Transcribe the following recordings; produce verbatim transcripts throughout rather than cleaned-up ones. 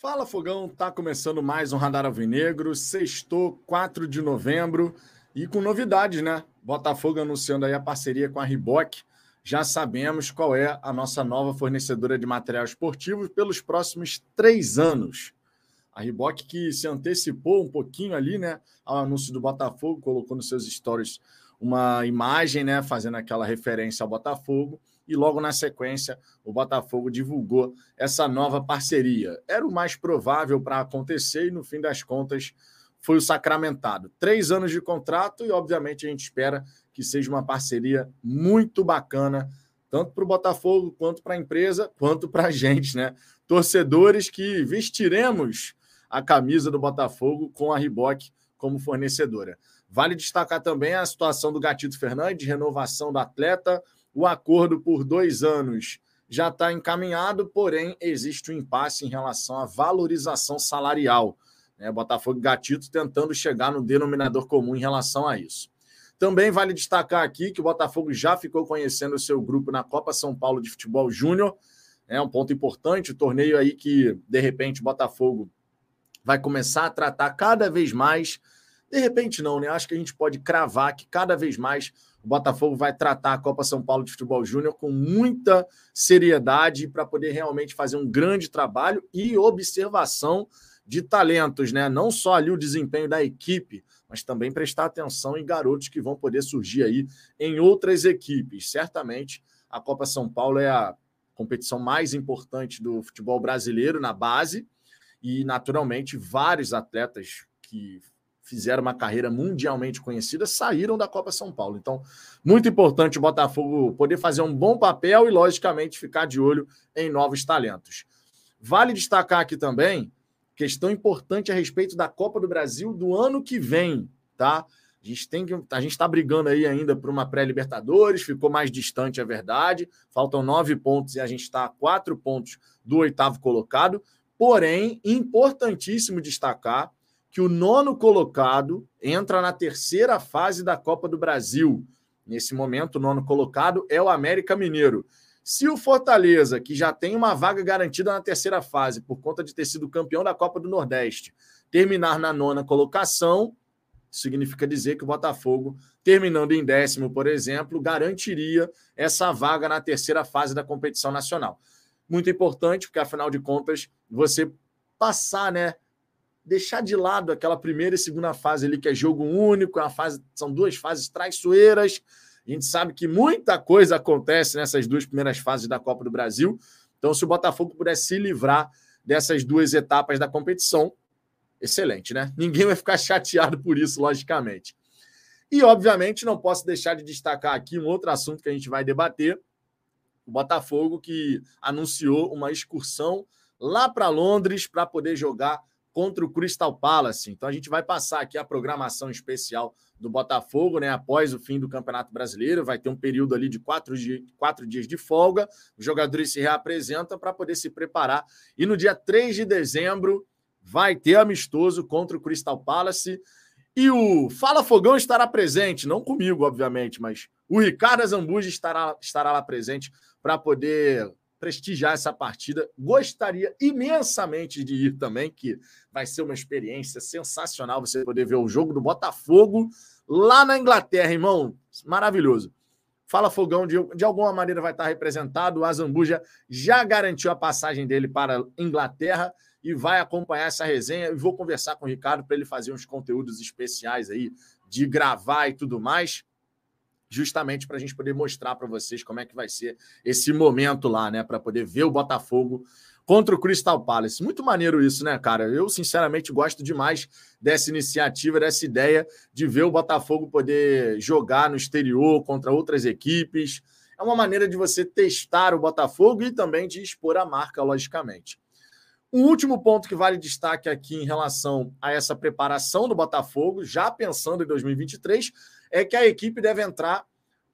Fala, Fogão! Tá começando mais um Radar Alvinegro, sextou, quatro de novembro, e com novidades, né? Botafogo anunciando aí a parceria com a Reebok. Já sabemos qual é a nossa nova fornecedora de material esportivo pelos próximos três anos. A Reebok, que se antecipou um pouquinho ali, né, ao anúncio do Botafogo, colocou nos seus stories uma imagem, né, fazendo aquela referência ao Botafogo. E logo na sequência, o Botafogo divulgou essa nova parceria. Era o mais provável para acontecer e, no fim das contas, foi o sacramentado. Três anos de contrato e, obviamente, a gente espera que seja uma parceria muito bacana, tanto para o Botafogo, quanto para a empresa, quanto para a gente, né? Torcedores que vestiremos a camisa do Botafogo com a Reebok como fornecedora. Vale destacar também a situação do Gatito Fernandes, renovação do atleta. O acordo por dois anos já está encaminhado, porém existe um impasse em relação à valorização salarial. Né? Botafogo e Gatito tentando chegar no denominador comum em relação a isso. Também vale destacar aqui que o Botafogo já ficou conhecendo o seu grupo na Copa São Paulo de Futebol Júnior. É um ponto importante, o torneio aí que, de repente, o Botafogo vai começar a tratar cada vez mais. De repente não, né? Acho que a gente pode cravar que cada vez mais o Botafogo vai tratar a Copa São Paulo de Futebol Júnior com muita seriedade para poder realmente fazer um grande trabalho e observação de talentos, né? Não só ali o desempenho da equipe, mas também prestar atenção em garotos que vão poder surgir aí em outras equipes. Certamente a Copa São Paulo é a competição mais importante do futebol brasileiro na base e, naturalmente, vários atletas que fizeram uma carreira mundialmente conhecida, saíram da Copa São Paulo. Então, muito importante o Botafogo poder fazer um bom papel e, logicamente, ficar de olho em novos talentos. Vale destacar aqui também questão importante a respeito da Copa do Brasil do ano que vem, tá? A gente tem que, a gente está brigando aí ainda por uma pré-Libertadores, ficou mais distante, é verdade. Faltam nove pontos e a gente está a quatro pontos do oitavo colocado. Porém, importantíssimo destacar que o nono colocado entra na terceira fase da Copa do Brasil. Nesse momento, o nono colocado é o América Mineiro. Se o Fortaleza, que já tem uma vaga garantida na terceira fase, por conta de ter sido campeão da Copa do Nordeste, terminar na nona colocação, significa dizer que o Botafogo, terminando em décimo, por exemplo, garantiria essa vaga na terceira fase da competição nacional. Muito importante, porque, afinal de contas, você passar, né, deixar de lado aquela primeira e segunda fase ali, que é jogo único, é uma fase, são duas fases traiçoeiras. A gente sabe que muita coisa acontece nessas duas primeiras fases da Copa do Brasil. Então, se o Botafogo pudesse se livrar dessas duas etapas da competição, excelente, né? Ninguém vai ficar chateado por isso, logicamente. E, obviamente, não posso deixar de destacar aqui um outro assunto que a gente vai debater. O Botafogo, que anunciou uma excursão lá para Londres para poder jogar contra o Crystal Palace. Então a gente vai passar aqui a programação especial do Botafogo, né? Após o fim do Campeonato Brasileiro, vai ter um período ali de quatro, di- quatro dias de folga. Os jogadores se reapresentam para poder se preparar. E no dia três de dezembro vai ter amistoso contra o Crystal Palace. E o Fala Fogão estará presente, não comigo, obviamente, mas o Ricardo Azambuja estará, estará lá presente para poder prestigiar essa partida. Gostaria imensamente de ir também, que vai ser uma experiência sensacional você poder ver o jogo do Botafogo lá na Inglaterra, irmão. Maravilhoso. Fala, Fogão, de, de alguma maneira vai estar representado. O Azambuja já garantiu a passagem dele para a Inglaterra e vai acompanhar essa resenha. E vou conversar com o Ricardo para ele fazer uns conteúdos especiais aí, de gravar e tudo mais, justamente para a gente poder mostrar para vocês como é que vai ser esse momento lá, né? Para poder ver o Botafogo contra o Crystal Palace. Muito maneiro isso, né, cara? Eu, sinceramente, gosto demais dessa iniciativa, dessa ideia de ver o Botafogo poder jogar no exterior contra outras equipes. É uma maneira de você testar o Botafogo e também de expor a marca, logicamente. Um último ponto que vale destaque aqui em relação a essa preparação do Botafogo, já pensando em dois mil e vinte e três, é que a equipe deve entrar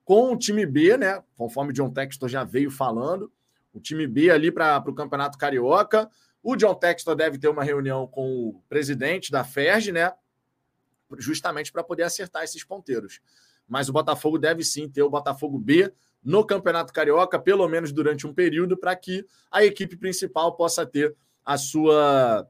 com o time B, né? Conforme o John Textor já veio falando, o time B ali para o Campeonato Carioca. O John Textor deve ter uma reunião com o presidente da F E R J, né? Justamente para poder acertar esses ponteiros. Mas o Botafogo deve sim ter o Botafogo B no Campeonato Carioca, pelo menos durante um período, para que a equipe principal possa ter a sua,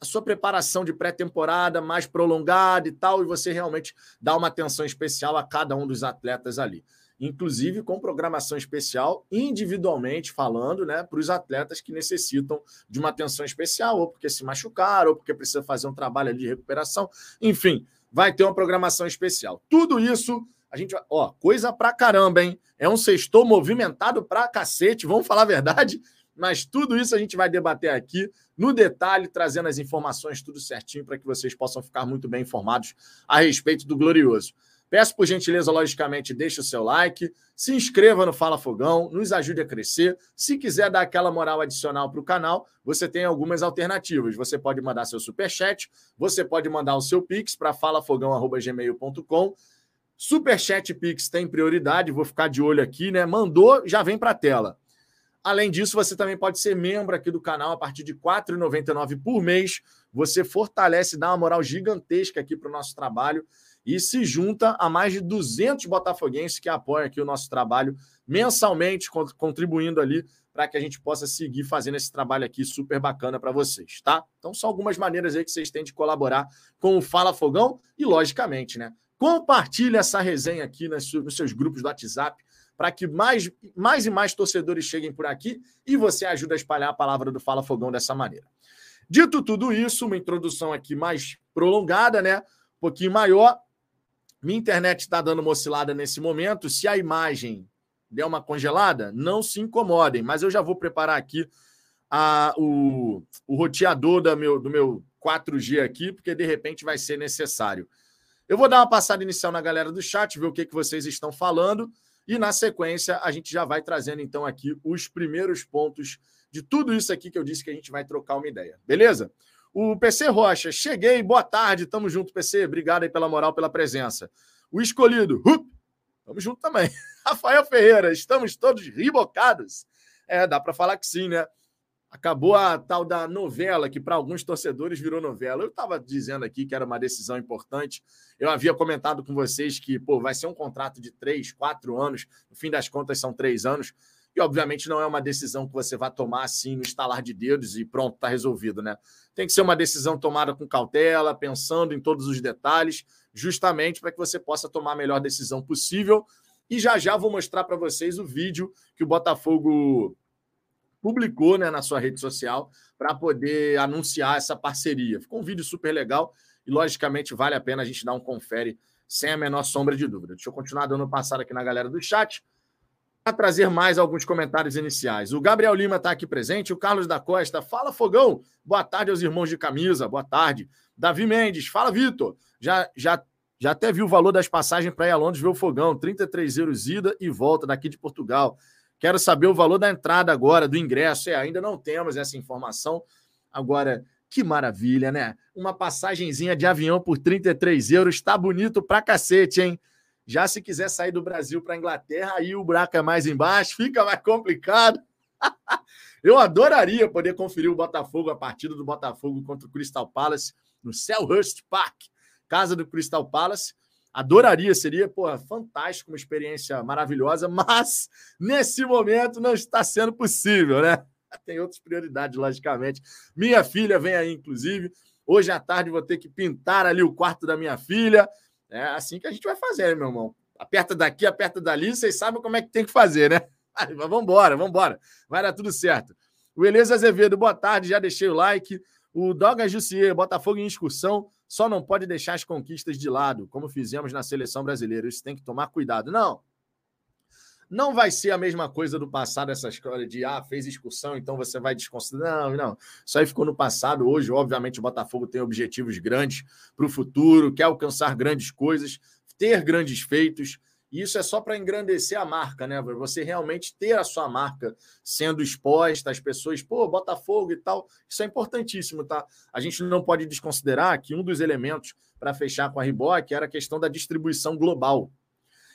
a sua preparação de pré-temporada mais prolongada e tal, e você realmente dá uma atenção especial a cada um dos atletas ali. Inclusive com programação especial, individualmente falando, né, para os atletas que necessitam de uma atenção especial, ou porque se machucaram, ou porque precisa fazer um trabalho de recuperação. Enfim, vai ter uma programação especial. Tudo isso, a gente vai... Ó, coisa pra caramba, hein? É um sextou movimentado pra cacete, vamos falar a verdade? Mas tudo isso a gente vai debater aqui no detalhe, trazendo as informações tudo certinho para que vocês possam ficar muito bem informados a respeito do Glorioso. Peço, por gentileza, logicamente, deixe o seu like, se inscreva no Fala Fogão, nos ajude a crescer. Se quiser dar aquela moral adicional para o canal, você tem algumas alternativas. Você pode mandar seu superchat, você pode mandar o seu pix para fala fogão arroba gmail ponto com. Superchat e pix tem prioridade, vou ficar de olho aqui, né? Mandou, já vem para a tela. Além disso, você também pode ser membro aqui do canal a partir de quatro reais e noventa e nove centavos por mês. Você fortalece, dá uma moral gigantesca aqui para o nosso trabalho. E se junta a mais de duzentos botafoguenses que apoiam aqui o nosso trabalho mensalmente, contribuindo ali para que a gente possa seguir fazendo esse trabalho aqui super bacana para vocês, tá? Então, são algumas maneiras aí que vocês têm de colaborar com o Fala Fogão e, logicamente, né? Compartilhe essa resenha aqui nos seus grupos do WhatsApp para que mais, mais e mais torcedores cheguem por aqui e você ajuda a espalhar a palavra do Fala Fogão dessa maneira. Dito tudo isso, uma introdução aqui mais prolongada, né? Um pouquinho maior. Minha internet está dando uma oscilada nesse momento. Se a imagem der uma congelada, não se incomodem. Mas eu já vou preparar aqui a, o, o roteador da meu, do meu quatro G aqui, porque de repente vai ser necessário. Eu vou dar uma passada inicial na galera do chat, ver o que, que vocês estão falando. E na sequência a gente já vai trazendo então aqui os primeiros pontos de tudo isso aqui que eu disse que a gente vai trocar uma ideia. Beleza? O P C Rocha, cheguei, boa tarde, tamo junto, P C, obrigado aí pela moral, pela presença. O Escolhido, up, tamo junto também. Rafael Ferreira, estamos todos ribocados. É, dá pra falar que sim, né? Acabou a tal da novela, que para alguns torcedores virou novela. Eu tava dizendo aqui que era uma decisão importante. Eu havia comentado com vocês que, pô, vai ser um contrato de três, quatro anos, no fim das contas são três anos, e, obviamente, não é uma decisão que você vai tomar assim, no estalar de dedos e pronto, está resolvido, né? Tem que ser uma decisão tomada com cautela, pensando em todos os detalhes, justamente para que você possa tomar a melhor decisão possível. E já já vou mostrar para vocês o vídeo que o Botafogo publicou, né, na sua rede social para poder anunciar essa parceria. Ficou um vídeo super legal e, logicamente, vale a pena a gente dar um confere sem a menor sombra de dúvida. Deixa eu continuar dando passada aqui na galera do chat. Trazer mais alguns comentários iniciais. O Gabriel Lima está aqui presente, o Carlos da Costa, fala Fogão, boa tarde aos irmãos de camisa, boa tarde. Davi Mendes, fala Vitor, já, já, já até vi o valor das passagens para ir a Londres ver o Fogão, trinta e três euros ida e volta daqui de Portugal. Quero saber o valor da entrada agora, do ingresso, é, ainda não temos essa informação. Agora, que maravilha, né? Uma passagenzinha de avião por trinta e três euros, tá bonito pra cacete, hein? Já se quiser sair do Brasil para a Inglaterra, aí o buraco é mais embaixo, fica mais complicado. Eu adoraria poder conferir o Botafogo, a partida do Botafogo contra o Crystal Palace, no Selhurst Park, casa do Crystal Palace. Adoraria, seria, porra, fantástico, uma experiência maravilhosa, mas nesse momento não está sendo possível, né? Tem outras prioridades, logicamente. Minha filha vem aí, inclusive. Hoje à tarde vou ter que pintar ali o quarto da minha filha. É assim que a gente vai fazer, né, meu irmão? Aperta daqui, aperta dali, vocês sabem como é que tem que fazer, né? Mas vamos embora, vamos embora. Vai dar tudo certo. O Eleza Azevedo, boa tarde, já deixei o like. O Doga Jussier, Botafogo em excursão, só não pode deixar as conquistas de lado, como fizemos na seleção brasileira. Isso tem que tomar cuidado. Não, não vai ser a mesma coisa do passado, essa história de, ah, fez excursão, então você vai desconsiderar. Não, não. Isso aí ficou no passado. Hoje, obviamente, o Botafogo tem objetivos grandes para o futuro, quer alcançar grandes coisas, ter grandes feitos. E isso é só para engrandecer a marca, né? Você realmente ter a sua marca sendo exposta, as pessoas, pô, Botafogo e tal. Isso é importantíssimo, tá? A gente não pode desconsiderar que um dos elementos para fechar com a Reebok era a questão da distribuição global.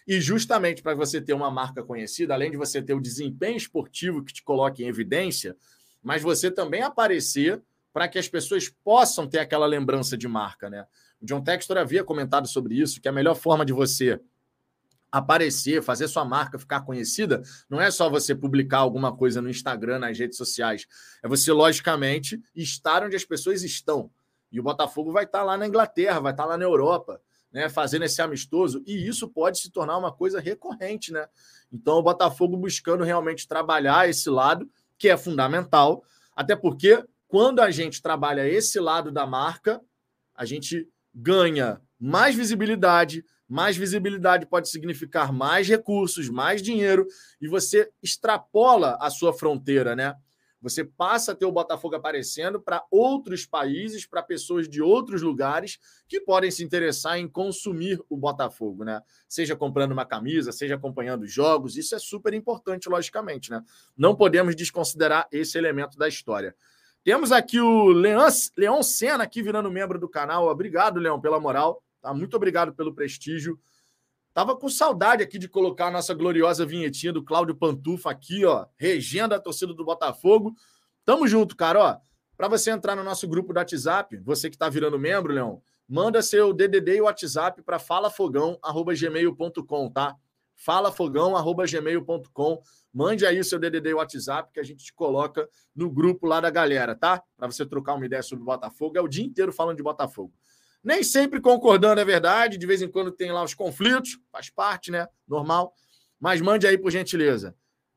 E justamente para você ter uma marca conhecida, além de você ter o desempenho esportivo que te coloca em evidência, mas você também aparecer para que as pessoas possam ter aquela lembrança de marca, né? O John Textor havia comentado sobre isso, que a melhor forma de você aparecer, fazer sua marca ficar conhecida, não é só você publicar alguma coisa no Instagram, nas redes sociais. É você, logicamente, estar onde as pessoas estão. E o Botafogo vai estar lá na Inglaterra, vai estar lá na Europa, né, fazendo esse amistoso. E isso pode se tornar uma coisa recorrente, né? Então, o Botafogo buscando realmente trabalhar esse lado, que é fundamental. Até porque, quando a gente trabalha esse lado da marca, a gente ganha mais visibilidade. Mais visibilidade pode significar mais recursos, mais dinheiro. E você extrapola a sua fronteira, né? Você passa a ter o Botafogo aparecendo para outros países, para pessoas de outros lugares que podem se interessar em consumir o Botafogo, né? Seja comprando uma camisa, seja acompanhando jogos. Isso é super importante, logicamente, né? Não podemos desconsiderar esse elemento da história. Temos aqui o Leon, Leon Senna aqui virando membro do canal. Obrigado, Leon, pela moral. Tá? Muito obrigado pelo prestígio. Tava com saudade aqui de colocar a nossa gloriosa vinhetinha do Cláudio Pantufa aqui, ó, regendo a torcida do Botafogo. Tamo junto, cara, ó. Para você entrar no nosso grupo do WhatsApp, você que tá virando membro, Leon, manda seu D D D e o WhatsApp para fala fogão arroba gmail ponto com, tá? fala fogão arroba gmail ponto com. Mande aí o seu D D D e o WhatsApp que a gente te coloca no grupo lá da galera, tá? Para você trocar uma ideia sobre o Botafogo. É o dia inteiro falando de Botafogo. Nem sempre concordando, é verdade. De vez em quando tem lá os conflitos. Faz parte, né? Normal. Mas mande aí, por gentileza.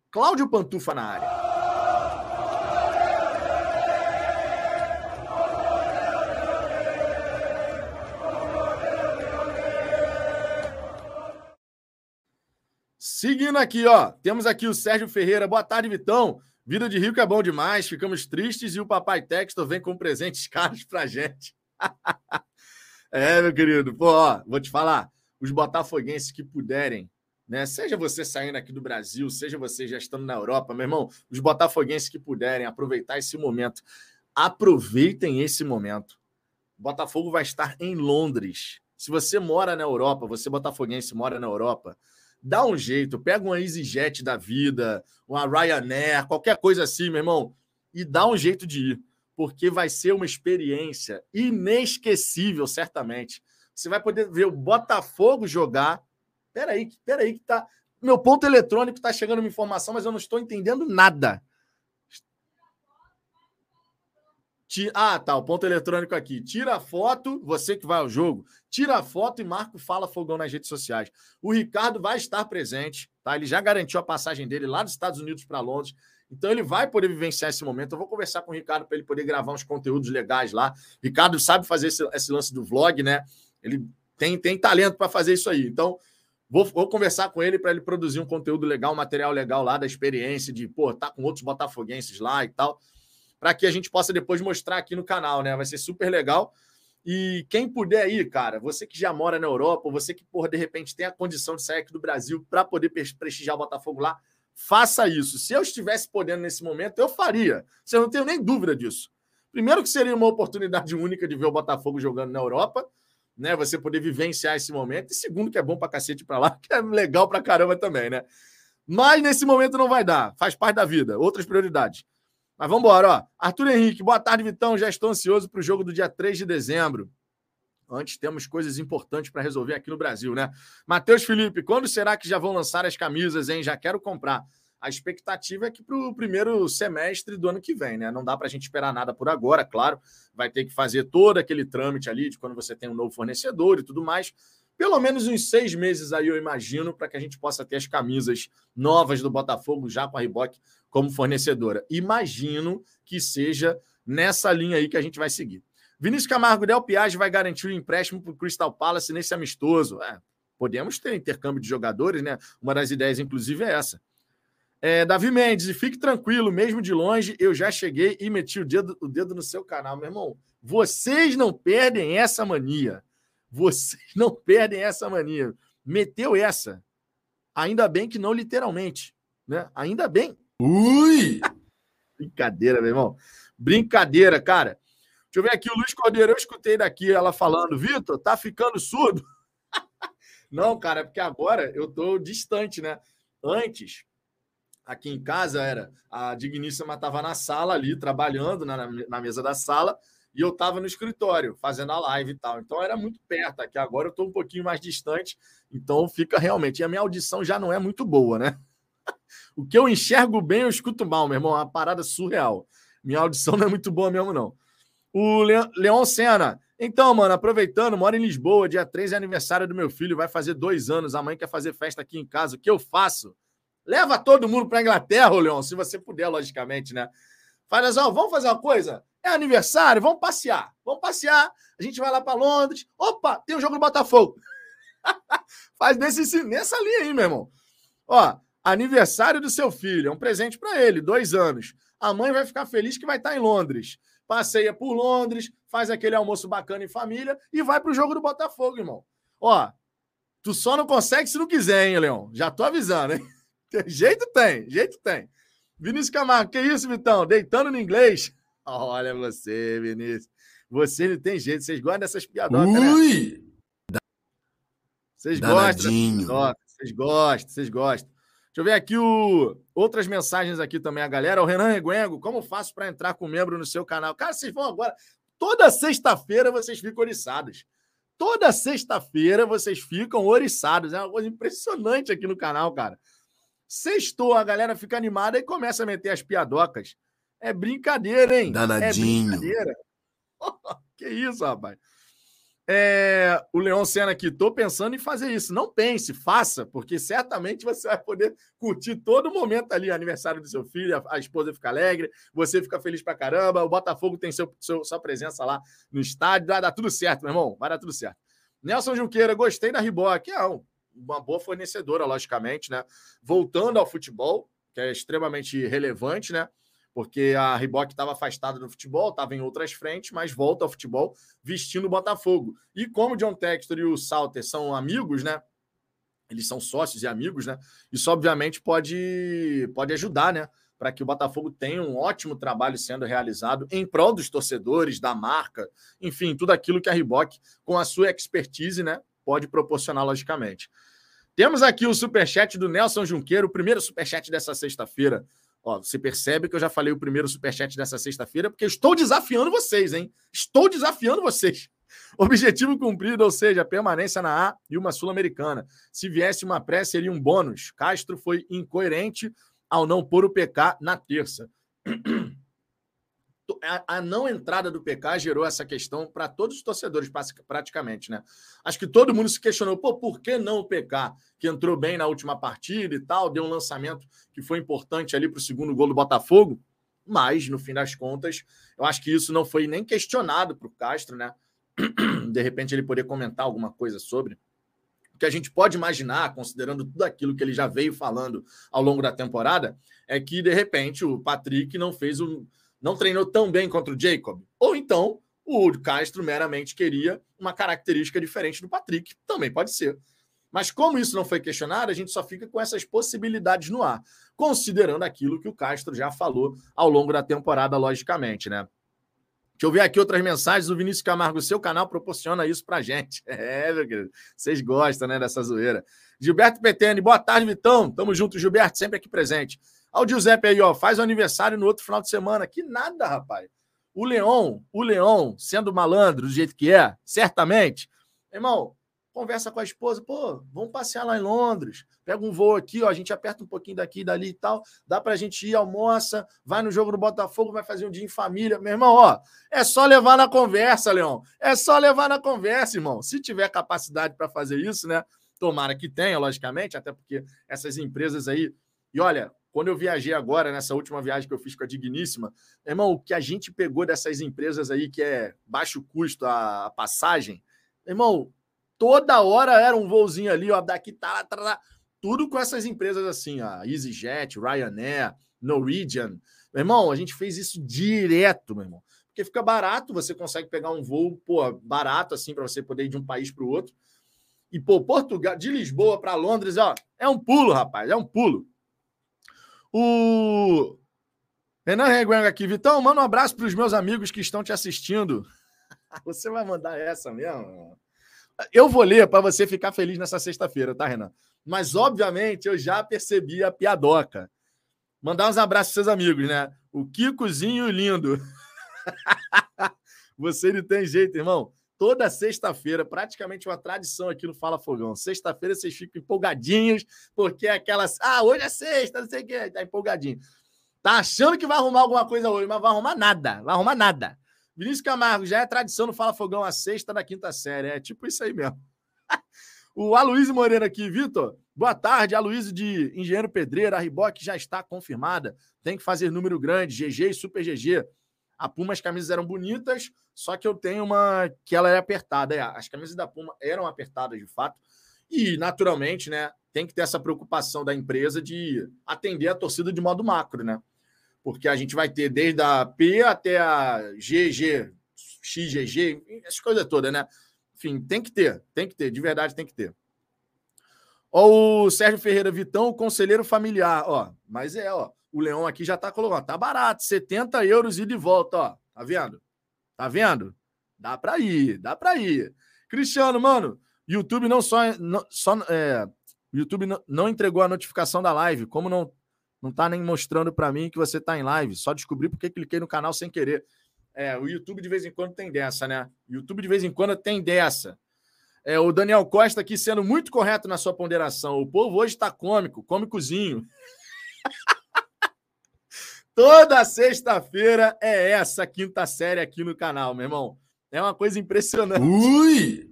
Cláudio Pantufa na área. Seguindo aqui, ó. Temos aqui o Sérgio Ferreira. Boa tarde, Vitão. Vida de rico é bom demais. Ficamos tristes e o Papai Textor vem com presentes caros pra gente. É, meu querido, pô, ó, vou te falar, os botafoguenses que puderem, né, seja você saindo aqui do Brasil, seja você já estando na Europa, meu irmão, os botafoguenses que puderem aproveitar esse momento, aproveitem esse momento. O Botafogo vai estar em Londres. Se você mora na Europa, você botafoguense mora na Europa, dá um jeito, pega uma EasyJet da vida, uma Ryanair, qualquer coisa assim, meu irmão, e dá um jeito de ir. Porque vai ser uma experiência inesquecível, certamente. Você vai poder ver o Botafogo jogar. Peraí, peraí que tá... Meu ponto eletrônico tá chegando uma informação, mas eu não estou entendendo nada. Ah, tá, o ponto eletrônico aqui. Tira a foto, você que vai ao jogo, tira a foto e marca o Fala Fogão nas redes sociais. O Ricardo vai estar presente, tá? Ele já garantiu a passagem dele lá dos Estados Unidos para Londres. Então, ele vai poder vivenciar esse momento. Eu vou conversar com o Ricardo para ele poder gravar uns conteúdos legais lá. Ricardo sabe fazer esse, esse lance do vlog, né? Ele tem, tem talento para fazer isso aí. Então, vou, vou conversar com ele para ele produzir um conteúdo legal, um material legal lá da experiência de, pô, tá com outros botafoguenses lá e tal, para que a gente possa depois mostrar aqui no canal, né? Vai ser super legal. E quem puder ir, cara, você que já mora na Europa, você que, porra, de repente tem a condição de sair aqui do Brasil para poder prestigiar o Botafogo lá, faça isso. Se eu estivesse podendo nesse momento, eu faria. Você não tem nem dúvida disso. Primeiro que seria uma oportunidade única de ver o Botafogo jogando na Europa, né? Você poder vivenciar esse momento. E segundo que é bom pra cacete pra lá, que é legal pra caramba também, né? Mas nesse momento não vai dar. Faz parte da vida. Outras prioridades. Mas vamos embora, ó. Arthur Henrique, boa tarde, Vitão. Já estou ansioso pro jogo do dia três de dezembro. Antes temos coisas importantes para resolver aqui no Brasil, né? Matheus Felipe, quando será que já vão lançar as camisas, hein? Já quero comprar. A expectativa é que para o primeiro semestre do ano que vem, né? Não dá para a gente esperar nada por agora, claro. Vai ter que fazer todo aquele trâmite ali de quando você tem um novo fornecedor e tudo mais. Pelo menos uns seis meses aí, eu imagino, para que a gente possa ter as camisas novas do Botafogo já com a Reebok como fornecedora. Imagino que seja nessa linha aí que a gente vai seguir. Vinícius Camargo, Del Piage vai garantir o empréstimo para o Crystal Palace nesse amistoso. É, podemos ter intercâmbio de jogadores, né? Uma das ideias, inclusive, é essa. É, Davi Mendes, e fique tranquilo, mesmo de longe, eu já cheguei e meti o dedo, o dedo no seu canal. Meu irmão, vocês não perdem essa mania. Vocês não perdem essa mania. Meteu essa. Ainda bem que não literalmente, né? Ainda bem. Ui! Brincadeira, meu irmão. Brincadeira, cara. Deixa eu ver aqui, o Luiz Cordeiro, eu escutei daqui ela falando, Vitor, tá ficando surdo? Não, cara, é porque agora eu tô distante, né? Antes, aqui em casa era, a digníssima estava na sala ali, trabalhando na, na mesa da sala, e eu estava no escritório fazendo a live e tal. Então era muito perto, aqui agora eu estou um pouquinho mais distante, então fica realmente... E a minha audição já não é muito boa, né? O que eu enxergo bem, eu escuto mal, meu irmão. É uma parada surreal. Minha audição não é muito boa mesmo, não. O Le- Leon Senna. Então, mano, aproveitando, moro em Lisboa, dia três é aniversário do meu filho, vai fazer dois anos, a mãe quer fazer festa aqui em casa, o que eu faço? Leva todo mundo pra Inglaterra, ô Leon, se você puder, logicamente, né? Faz, ó, vamos fazer uma coisa? É aniversário, vamos passear, vamos passear, a gente vai lá pra Londres, opa, tem um jogo do Botafogo. Faz nesse, nessa linha aí, meu irmão. Ó, aniversário do seu filho, é um presente pra ele, dois anos. A mãe vai ficar feliz que vai estar em Londres. Passeia por Londres, faz aquele almoço bacana em família e vai pro jogo do Botafogo, irmão. Ó, tu só não consegue se não quiser, hein, Leon? Já tô avisando, hein? Jeito tem, jeito tem. Vinícius Camargo, que isso, Vitão? Deitando no inglês? Olha você, Vinícius. Você não tem jeito, vocês gostam dessas piadotas, né? Ui! Vocês gostam, vocês gostam, vocês gostam. Deixa eu ver aqui o... outras mensagens aqui também, a galera. O Renan Reguengo, como faço para entrar com membro no seu canal? Cara, vocês vão agora... Toda sexta-feira vocês ficam oriçados. Toda sexta-feira vocês ficam oriçados. É uma coisa impressionante aqui no canal, cara. Sextou, a galera fica animada e começa a meter as piadocas. É brincadeira, hein? Danadinho. É brincadeira. Que isso, rapaz. É, o Leon Senna aqui, tô pensando em fazer isso. Não pense, faça, porque certamente você vai poder curtir todo momento ali, aniversário do seu filho, a, a esposa fica alegre, você fica feliz pra caramba, o Botafogo tem seu, seu, sua presença lá no estádio, vai dar tudo certo, meu irmão, vai dar tudo certo. Nelson Junqueira, gostei da Reebok, é uma boa fornecedora, logicamente, né? Voltando ao futebol, que é extremamente relevante, né? Porque a Reebok estava afastada do futebol, estava em outras frentes, mas volta ao futebol vestindo o Botafogo. E como o John Textor e o Salter são amigos, né? Eles são sócios e amigos, né? Isso, obviamente, pode, pode ajudar, né? Para que o Botafogo tenha um ótimo trabalho sendo realizado em prol dos torcedores, da marca, enfim, tudo aquilo que a Reebok, com a sua expertise, né? Pode proporcionar, logicamente. Temos aqui o superchat do Nelson Junqueiro, o primeiro superchat dessa sexta-feira. Ó, você percebe que eu já falei o primeiro superchat dessa sexta-feira, porque eu estou desafiando vocês, hein? Estou desafiando vocês. Objetivo cumprido, ou seja, permanência na A e uma Sul-Americana. Se viesse uma pré, seria um bônus. Castro foi incoerente ao não pôr o P K na terça. A não entrada do P K gerou essa questão para todos os torcedores, praticamente, né? Acho que todo mundo se questionou, pô, por que não o P K, que entrou bem na última partida e tal, deu um lançamento que foi importante ali para o segundo gol do Botafogo, mas, no fim das contas, eu acho que isso não foi nem questionado para o Castro, né? De repente ele poder comentar alguma coisa sobre... O que a gente pode imaginar, considerando tudo aquilo que ele já veio falando ao longo da temporada, é que, de repente, o Patrick não fez o... não treinou tão bem contra o Jacob. Ou então, o Castro meramente queria uma característica diferente do Patrick. Também pode ser. Mas como isso não foi questionado, a gente só fica com essas possibilidades no ar, considerando aquilo que o Castro já falou ao longo da temporada, logicamente, né? Deixa eu ver aqui outras mensagens. O Vinícius Camargo, seu canal proporciona isso pra gente. É, meu querido. Vocês gostam, né, dessa zoeira. Gilberto P T N, boa tarde, Vitão. Tamo junto, Gilberto, sempre aqui presente. Olha o Giuseppe aí, ó, faz o aniversário no outro final de semana. Que nada, rapaz. O Leon, o Leon, sendo malandro do jeito que é, certamente. Irmão, conversa com a esposa. Pô, vamos passear lá em Londres. Pega um voo aqui, ó, a gente aperta um pouquinho daqui e dali e tal. Dá pra gente ir, almoça, vai no jogo do Botafogo, vai fazer um dia em família. Meu irmão, ó, é só levar na conversa, Leon. É só levar na conversa, irmão. Se tiver capacidade pra fazer isso, né? Tomara que tenha, logicamente, até porque essas empresas aí... E olha... Quando eu viajei agora, nessa última viagem que eu fiz com a Digníssima, irmão, o que a gente pegou dessas empresas aí, que é baixo custo a passagem, irmão, toda hora era um voozinho ali, ó, daqui, tá, tá, tá, tudo com essas empresas assim, ó, EasyJet, Ryanair, Norwegian. Meu irmão, a gente fez isso direto, meu irmão, porque fica barato, você consegue pegar um voo, pô, barato assim, para você poder ir de um país para o outro. E, pô, Portugal, de Lisboa para Londres, ó, é um pulo, rapaz, é um pulo. O Renan Reguenga aqui, Vitão, manda um abraço para os meus amigos que estão te assistindo. Você vai mandar essa mesmo? Eu vou ler para você ficar feliz nessa sexta-feira, tá, Renan? Mas, obviamente, eu já percebi a piadoca. Mandar uns abraços para seus amigos, né? O Kikozinho lindo. Você não tem jeito, irmão. Toda sexta-feira, praticamente uma tradição aqui no Fala Fogão. Sexta-feira vocês ficam empolgadinhos, porque é aquelas... Ah, hoje é sexta, não sei o quê. Tá empolgadinho. Tá achando que vai arrumar alguma coisa hoje, mas vai arrumar nada. Vai arrumar nada. Vinícius Camargo, já é tradição no Fala Fogão, a sexta da quinta série. É tipo isso aí mesmo. O Aloysio Moreira aqui, Vitor. Boa tarde, Aloysio de Engenheiro Pedreiro. A Reebok já está confirmada. Tem que fazer número grande, G G e Super G G. A Puma, as camisas eram bonitas, só que eu tenho uma que ela é apertada. É, as camisas da Puma eram apertadas, de fato. E, naturalmente, né, tem que ter essa preocupação da empresa de atender a torcida de modo macro, né? Porque a gente vai ter desde a P até a G G, X G G, essas coisas todas, né? Enfim, tem que ter, tem que ter, de verdade tem que ter. Ó, o Sérgio Ferreira Vitão, o conselheiro familiar, ó, mas é, ó. O Leão aqui já tá colocando, tá barato, setenta euros ida e volta, ó, tá vendo? Tá vendo? Dá pra ir, dá pra ir. Cristiano, mano, YouTube não só, não, só é, YouTube não, não entregou a notificação da live, como não, não tá nem mostrando pra mim que você tá em live, só descobri porque cliquei no canal sem querer. É, o YouTube de vez em quando tem dessa, né? O YouTube de vez em quando tem dessa. É, o Daniel Costa aqui sendo muito correto na sua ponderação, o povo hoje tá cômico, cômicozinho. Toda sexta-feira é essa quinta série aqui no canal, meu irmão. É uma coisa impressionante. Ui!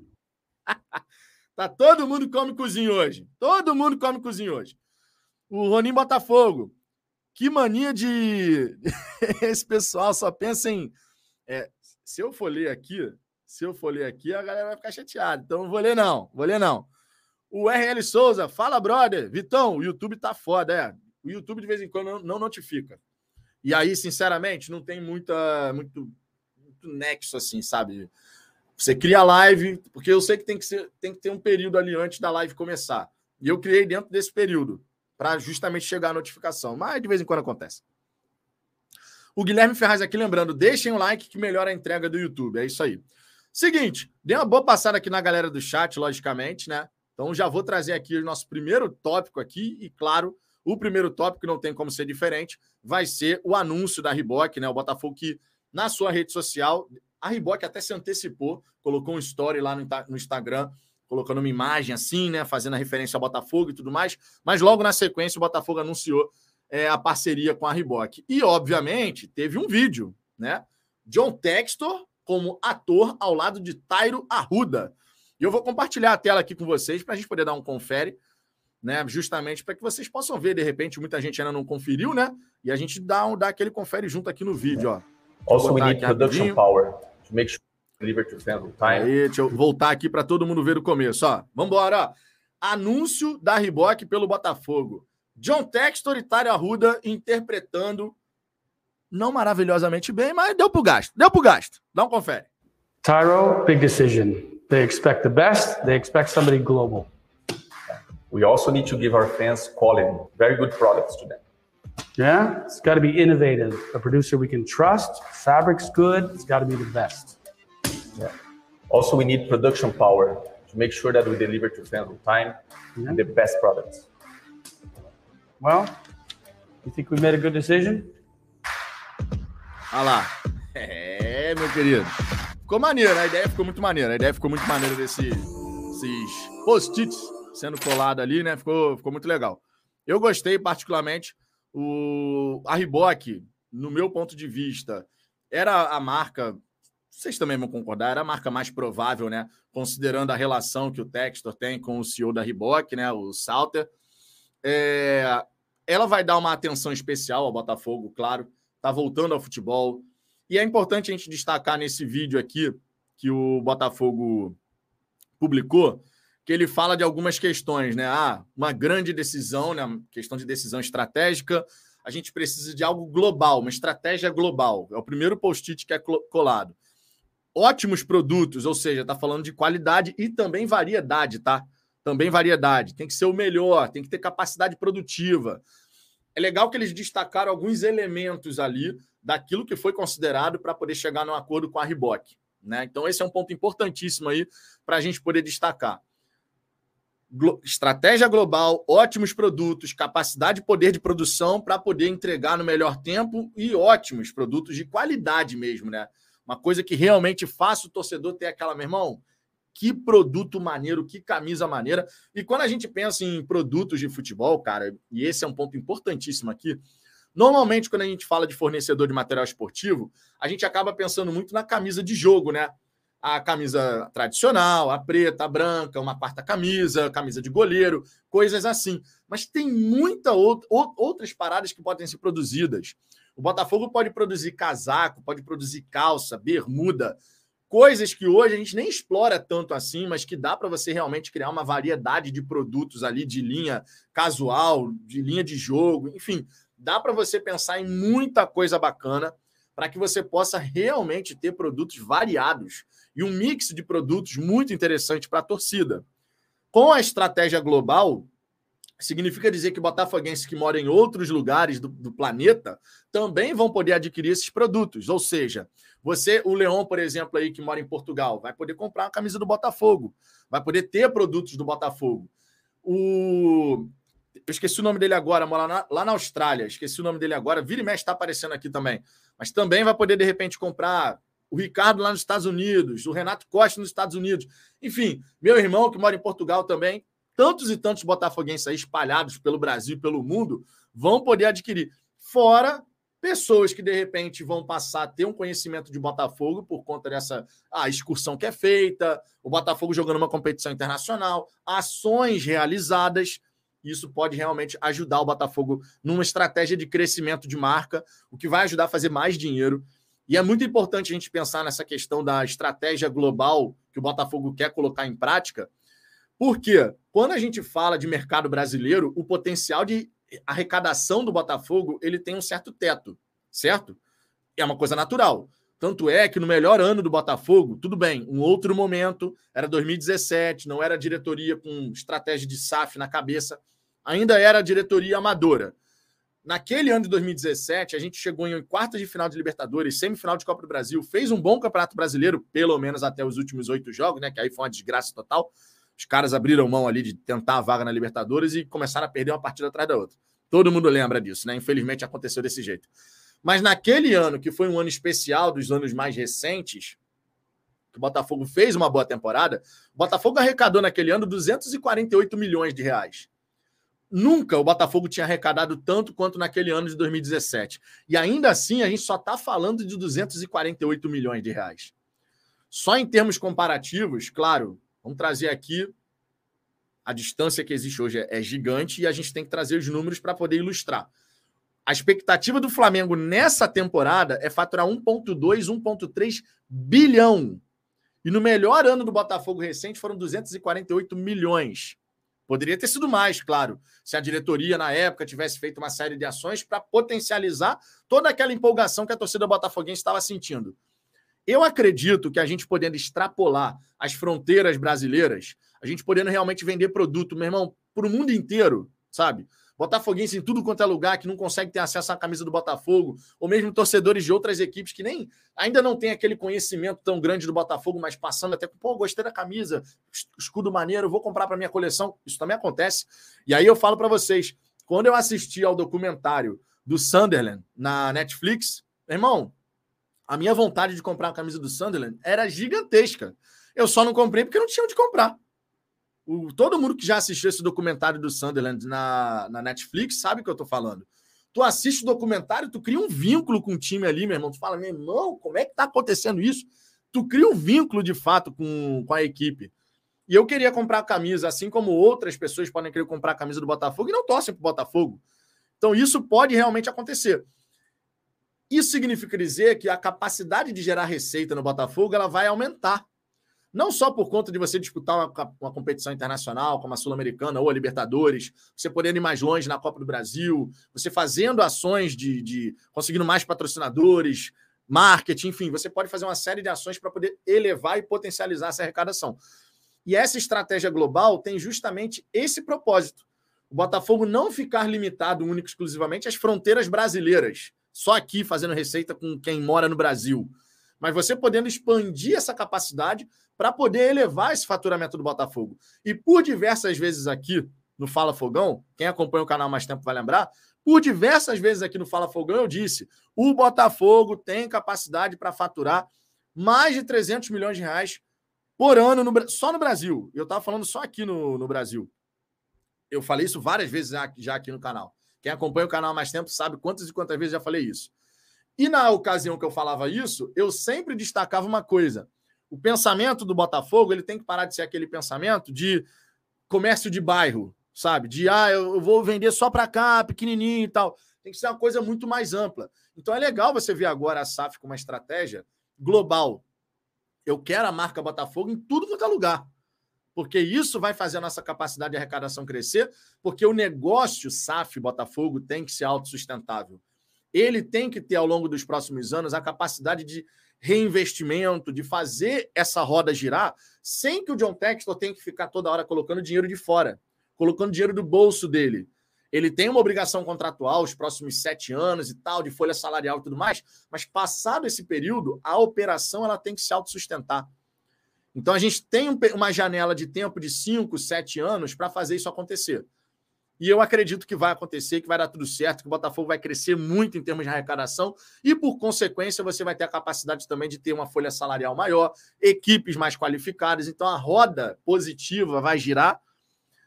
Tá todo mundo cômicozinho hoje. Todo mundo cômicozinho hoje. O Ronin Botafogo. Que mania de... Esse pessoal só pensa em... É, se eu for ler aqui, se eu for ler aqui, a galera vai ficar chateada. Então não vou ler não, vou ler não. O R L Souza. Fala, brother. Vitão, o YouTube tá foda, é. O YouTube de vez em quando não notifica. E aí, sinceramente, não tem muita, muito, muito nexo, assim, sabe? Você cria live, porque eu sei que tem que, ser, tem que ter um período ali antes da live começar. E eu criei dentro desse período, para justamente chegar a notificação. Mas de vez em quando acontece. O Guilherme Ferraz aqui lembrando, deixem o like que melhora a entrega do YouTube. É isso aí. Seguinte, dei uma boa passada aqui na galera do chat, logicamente, né? Então já vou trazer aqui o nosso primeiro tópico aqui e, claro... O primeiro tópico, não tem como ser diferente, vai ser o anúncio da Reebok, né? O Botafogo que, na sua rede social, a Reebok até se antecipou, colocou um story lá no, no Instagram, colocando uma imagem assim, né? Fazendo a referência ao Botafogo e tudo mais. Mas logo na sequência, o Botafogo anunciou é, a parceria com a Reebok. E, obviamente, teve um vídeo, né? John Textor como ator ao lado de Tairo Arruda. E eu vou compartilhar a tela aqui com vocês para a gente poder dar um confere. Né, justamente para que vocês possam ver, de repente, muita gente ainda não conferiu, né? E a gente dá, um, dá aquele confere junto aqui no vídeo, ó. Also, we need production rapidinho. Power to make sure we deliver to fans on time. Aí, deixa eu voltar aqui para todo mundo ver o começo, ó. Vambora, ó. Anúncio da Reebok pelo Botafogo. John Textor e Tairo Arruda interpretando, não maravilhosamente bem, mas deu pro gasto, deu pro gasto. Dá um confere. Tairo, big decision. They expect the best, they expect somebody global. We also need to give our fans quality, very good products to them. Yeah, it's got to be innovative. A producer we can trust, fabric's good, it's got to be the best. Yeah. Also, we need production power to make sure that we deliver to fans on time yeah. and the best products. Well, you think we made a good decision? Olha lá. É, meu querido. Ficou maneiro, a ideia ficou muito maneira. A ideia ficou muito maneira desses post-its. Sendo colado ali, né? Ficou, ficou muito legal. Eu gostei, particularmente, o... a Reebok, no meu ponto de vista, era a marca, vocês também vão concordar, era a marca mais provável, né? Considerando a relação que o Textor tem com o C E O da Reebok, né? O Salter. É... Ela vai dar uma atenção especial ao Botafogo, claro. Tá voltando ao futebol. E é importante a gente destacar nesse vídeo aqui, que o Botafogo publicou, que ele fala de algumas questões, né? Ah, uma grande decisão, né? Questão de decisão estratégica. A gente precisa de algo global, uma estratégia global. É o primeiro post-it que é colado. Ótimos produtos, ou seja, está falando de qualidade e também variedade, tá? Também variedade. Tem que ser o melhor, tem que ter capacidade produtiva. É legal que eles destacaram alguns elementos ali daquilo que foi considerado para poder chegar num acordo com a Reebok, né? Então, esse é um ponto importantíssimo aí para a gente poder destacar. Estratégia global, ótimos produtos, capacidade e poder de produção para poder entregar no melhor tempo e ótimos produtos de qualidade mesmo, né? Uma coisa que realmente faça o torcedor ter aquela, meu irmão, que produto maneiro, que camisa maneira. E quando a gente pensa em produtos de futebol, cara, e esse é um ponto importantíssimo aqui, normalmente quando a gente fala de fornecedor de material esportivo, a gente acaba pensando muito na camisa de jogo, né? A camisa tradicional, a preta, a branca, uma quarta camisa, camisa de goleiro, coisas assim. Mas tem muitas outras paradas que podem ser produzidas. O Botafogo pode produzir casaco, pode produzir calça, bermuda, coisas que hoje a gente nem explora tanto assim, mas que dá para você realmente criar uma variedade de produtos ali de linha casual, de linha de jogo, enfim. Dá para você pensar em muita coisa bacana para que você possa realmente ter produtos variados e um mix de produtos muito interessante para a torcida. Com a estratégia global, significa dizer que botafoguenses que moram em outros lugares do, do planeta também vão poder adquirir esses produtos. Ou seja, você, o Leon, por exemplo, aí que mora em Portugal, vai poder comprar uma camisa do Botafogo, vai poder ter produtos do Botafogo. O... Eu esqueci o nome dele agora, mora lá, lá na Austrália, esqueci o nome dele agora, vira e mexe, está aparecendo aqui também. Mas também vai poder, de repente, comprar o Ricardo lá nos Estados Unidos, o Renato Costa nos Estados Unidos. Enfim, meu irmão que mora em Portugal também, tantos e tantos botafoguenses aí espalhados pelo Brasil e pelo mundo vão poder adquirir. Fora pessoas que, de repente, vão passar a ter um conhecimento de Botafogo por conta dessa ah, excursão que é feita, o Botafogo jogando uma competição internacional, ações realizadas. Isso pode realmente ajudar o Botafogo numa estratégia de crescimento de marca, o que vai ajudar a fazer mais dinheiro. E é muito importante a gente pensar nessa questão da estratégia global que o Botafogo quer colocar em prática, porque quando a gente fala de mercado brasileiro, o potencial de arrecadação do Botafogo ele tem um certo teto, certo? É uma coisa natural. Tanto é que no melhor ano do Botafogo, tudo bem, um outro momento, era dois mil e dezessete, não era diretoria com estratégia de S A F na cabeça, ainda era diretoria amadora. Naquele ano de dois mil e dezessete, a gente chegou em quartas de final de Libertadores, semifinal de Copa do Brasil, fez um bom Campeonato Brasileiro, pelo menos até os últimos oito jogos, né? Que aí foi uma desgraça total. Os caras abriram mão ali de tentar a vaga na Libertadores e começaram a perder uma partida atrás da outra. Todo mundo lembra disso, né? Infelizmente aconteceu desse jeito. Mas naquele ano, que foi um ano especial dos anos mais recentes, que o Botafogo fez uma boa temporada, o Botafogo arrecadou naquele ano duzentos e quarenta e oito milhões de reais. Nunca o Botafogo tinha arrecadado tanto quanto naquele ano de dois mil e dezessete. E ainda assim, a gente só está falando de duzentos e quarenta e oito milhões de reais. Só em termos comparativos, claro... Vamos trazer aqui, a distância que existe hoje é gigante e a gente tem que trazer os números para poder ilustrar. A expectativa do Flamengo nessa temporada é faturar um vírgula dois, um vírgula três bilhão. E no melhor ano do Botafogo recente foram duzentos e quarenta e oito milhões. Poderia ter sido mais, claro, se a diretoria na época tivesse feito uma série de ações para potencializar toda aquela empolgação que a torcida botafoguense estava sentindo. Eu acredito que a gente podendo extrapolar as fronteiras brasileiras, a gente podendo realmente vender produto, meu irmão, para o mundo inteiro, sabe? Botafoguense em tudo quanto é lugar que não consegue ter acesso à camisa do Botafogo, ou mesmo torcedores de outras equipes que nem ainda não tem aquele conhecimento tão grande do Botafogo, mas passando até com, pô, gostei da camisa, escudo maneiro, vou comprar para minha coleção. Isso também acontece. E aí eu falo para vocês, quando eu assisti ao documentário do Sunderland na Netflix, meu irmão, a minha vontade de comprar a camisa do Sunderland era gigantesca. Eu só não comprei porque não tinha onde comprar. O, todo mundo que já assistiu esse documentário do Sunderland na, na Netflix sabe o que eu tô falando. Tu assiste o documentário, tu cria um vínculo com o time ali, meu irmão. Tu fala, meu irmão, como é que tá acontecendo isso? Tu cria um vínculo, de fato, com, com a equipe. E eu queria comprar a camisa, assim como outras pessoas podem querer comprar a camisa do Botafogo e não torcem pro Botafogo. Então isso pode realmente acontecer. Isso significa dizer que a capacidade de gerar receita no Botafogo ela vai aumentar. Não só por conta de você disputar uma, uma competição internacional, como a Sul-Americana ou a Libertadores, você podendo ir mais longe na Copa do Brasil, você fazendo ações de, de conseguindo mais patrocinadores, marketing, enfim, você pode fazer uma série de ações para poder elevar e potencializar essa arrecadação. E essa estratégia global tem justamente esse propósito. O Botafogo não ficar limitado único e exclusivamente às fronteiras brasileiras, só aqui fazendo receita com quem mora no Brasil. Mas você podendo expandir essa capacidade para poder elevar esse faturamento do Botafogo. E por diversas vezes aqui no Fala Fogão, quem acompanha o canal há mais tempo vai lembrar, por diversas vezes aqui no Fala Fogão eu disse, o Botafogo tem capacidade para faturar mais de trezentos milhões de reais por ano, no, só no Brasil. Eu estava falando só aqui no, no Brasil. Eu falei isso várias vezes já, já aqui no canal. Quem acompanha o canal há mais tempo sabe quantas e quantas vezes já falei isso. E na ocasião que eu falava isso, eu sempre destacava uma coisa. O pensamento do Botafogo, ele tem que parar de ser aquele pensamento de comércio de bairro, sabe? De, ah, eu vou vender só para cá, pequenininho e tal. Tem que ser uma coisa muito mais ampla. Então é legal você ver agora a S A F com uma estratégia global. Eu quero a marca Botafogo em tudo quanto é lugar. Porque isso vai fazer a nossa capacidade de arrecadação crescer, porque o negócio S A F Botafogo tem que ser autossustentável. Ele tem que ter, ao longo dos próximos anos, a capacidade de reinvestimento, de fazer essa roda girar, sem que o John Textor tenha que ficar toda hora colocando dinheiro de fora, colocando dinheiro do bolso dele. Ele tem uma obrigação contratual os próximos sete anos e tal, de folha salarial e tudo mais, mas passado esse período, a operação ela tem que se autossustentar. Então a gente tem uma janela de tempo de cinco, sete anos para fazer isso acontecer. E eu acredito que vai acontecer, que vai dar tudo certo, que o Botafogo vai crescer muito em termos de arrecadação e, por consequência, você vai ter a capacidade também de ter uma folha salarial maior, equipes mais qualificadas. Então, a roda positiva vai girar.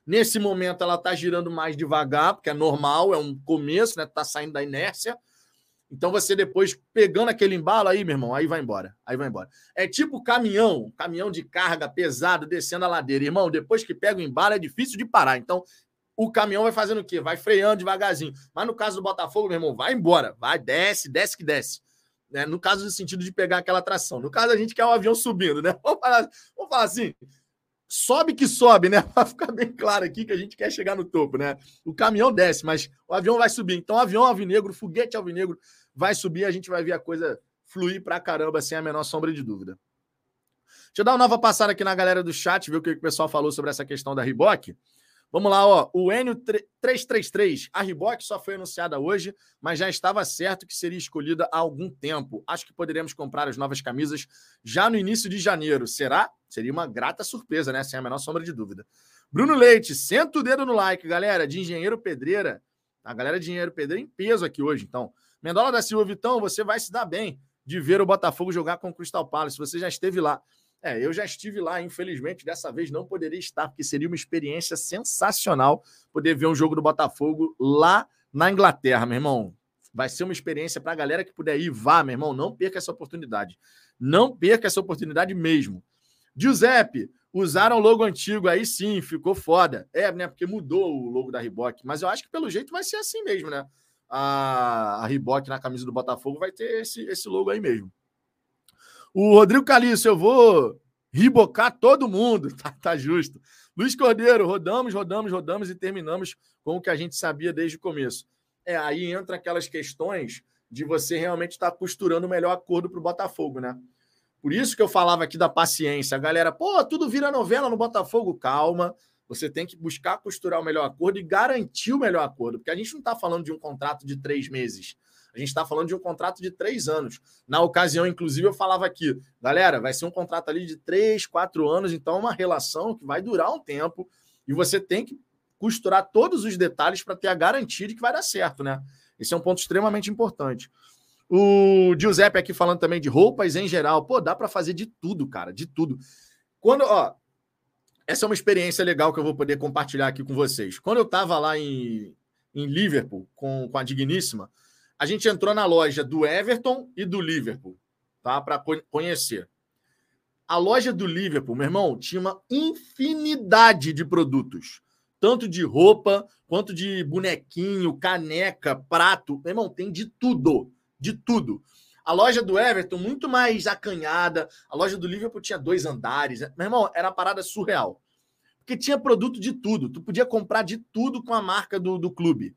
Nesse momento, ela está girando mais devagar, porque é normal, é um começo, né? Está saindo da inércia. Então, você depois, pegando aquele embalo, aí, meu irmão, aí vai embora, aí vai embora. É tipo caminhão, caminhão de carga pesado, descendo a ladeira. Irmão, depois que pega o embalo, é difícil de parar. Então, o caminhão vai fazendo o quê? Vai freando devagarzinho. Mas no caso do Botafogo, meu irmão, vai embora. Vai, desce, desce que desce. Né? No caso do sentido de pegar aquela tração. No caso, a gente quer o um avião subindo, né? Vamos falar, vamos falar assim, sobe que sobe, né? Para ficar bem claro aqui que a gente quer chegar no topo, né? O caminhão desce, mas o avião vai subir. Então, o avião alvinegro, o foguete alvinegro vai subir, a gente vai ver a coisa fluir pra caramba, sem a menor sombra de dúvida. Deixa eu dar uma nova passada aqui na galera do chat, ver o que o pessoal falou sobre essa questão da Reebok. Vamos lá, ó, o Enio trezentos e trinta e três, a Reebok só foi anunciada hoje, mas já estava certo que seria escolhida há algum tempo. Acho que poderemos comprar as novas camisas já no início de janeiro. Será? Seria uma grata surpresa, né? Sem a menor sombra de dúvida. Bruno Leite, senta o dedo no like, galera, de Engenheiro Pedreira. A galera de Engenheiro Pedreira em peso aqui hoje, então. Mendola da Silva, Vitão, você vai se dar bem de ver o Botafogo jogar com o Crystal Palace. Você já esteve lá. É, eu já estive lá, infelizmente, dessa vez não poderia estar, porque seria uma experiência sensacional poder ver um jogo do Botafogo lá na Inglaterra, meu irmão. Vai ser uma experiência para a galera que puder ir, vá, meu irmão, não perca essa oportunidade. Não perca essa oportunidade mesmo. Giuseppe, usaram o logo antigo, aí sim, ficou foda. É, né, porque mudou o logo da Reebok, mas eu acho que pelo jeito vai ser assim mesmo, né? A, a Reebok na camisa do Botafogo vai ter esse, esse logo aí mesmo. O Rodrigo Calixto, eu vou ribocar todo mundo, tá, tá justo. Luiz Cordeiro, rodamos, rodamos, rodamos e terminamos com o que a gente sabia desde o começo. É, aí entra aquelas questões de você realmente estar costurando o melhor acordo para o Botafogo, né? Por isso que eu falava aqui da paciência. A galera, pô, tudo vira novela no Botafogo. Calma, você tem que buscar costurar o melhor acordo e garantir o melhor acordo, porque a gente não está falando de um contrato de três meses. A gente está falando de um contrato de três anos. Na ocasião, inclusive, eu falava aqui, galera, vai ser um contrato ali de três, quatro anos, então é uma relação que vai durar um tempo e você tem que costurar todos os detalhes para ter a garantia de que vai dar certo, né? Esse é um ponto extremamente importante. O Giuseppe aqui falando também de roupas em geral. Pô, dá para fazer de tudo, cara, de tudo. Quando, ó, essa é uma experiência legal que eu vou poder compartilhar aqui com vocês. Quando eu estava lá em, em Liverpool com, com a Digníssima, a gente entrou na loja do Everton e do Liverpool, tá? Para conhecer. A loja do Liverpool, meu irmão, tinha uma infinidade de produtos. Tanto de roupa, quanto de bonequinho, caneca, prato. Meu irmão, tem de tudo. De tudo. A loja do Everton, muito mais acanhada. A loja do Liverpool tinha dois andares. Meu irmão, era uma parada surreal. Porque tinha produto de tudo. Tu podia comprar de tudo com a marca do, do clube.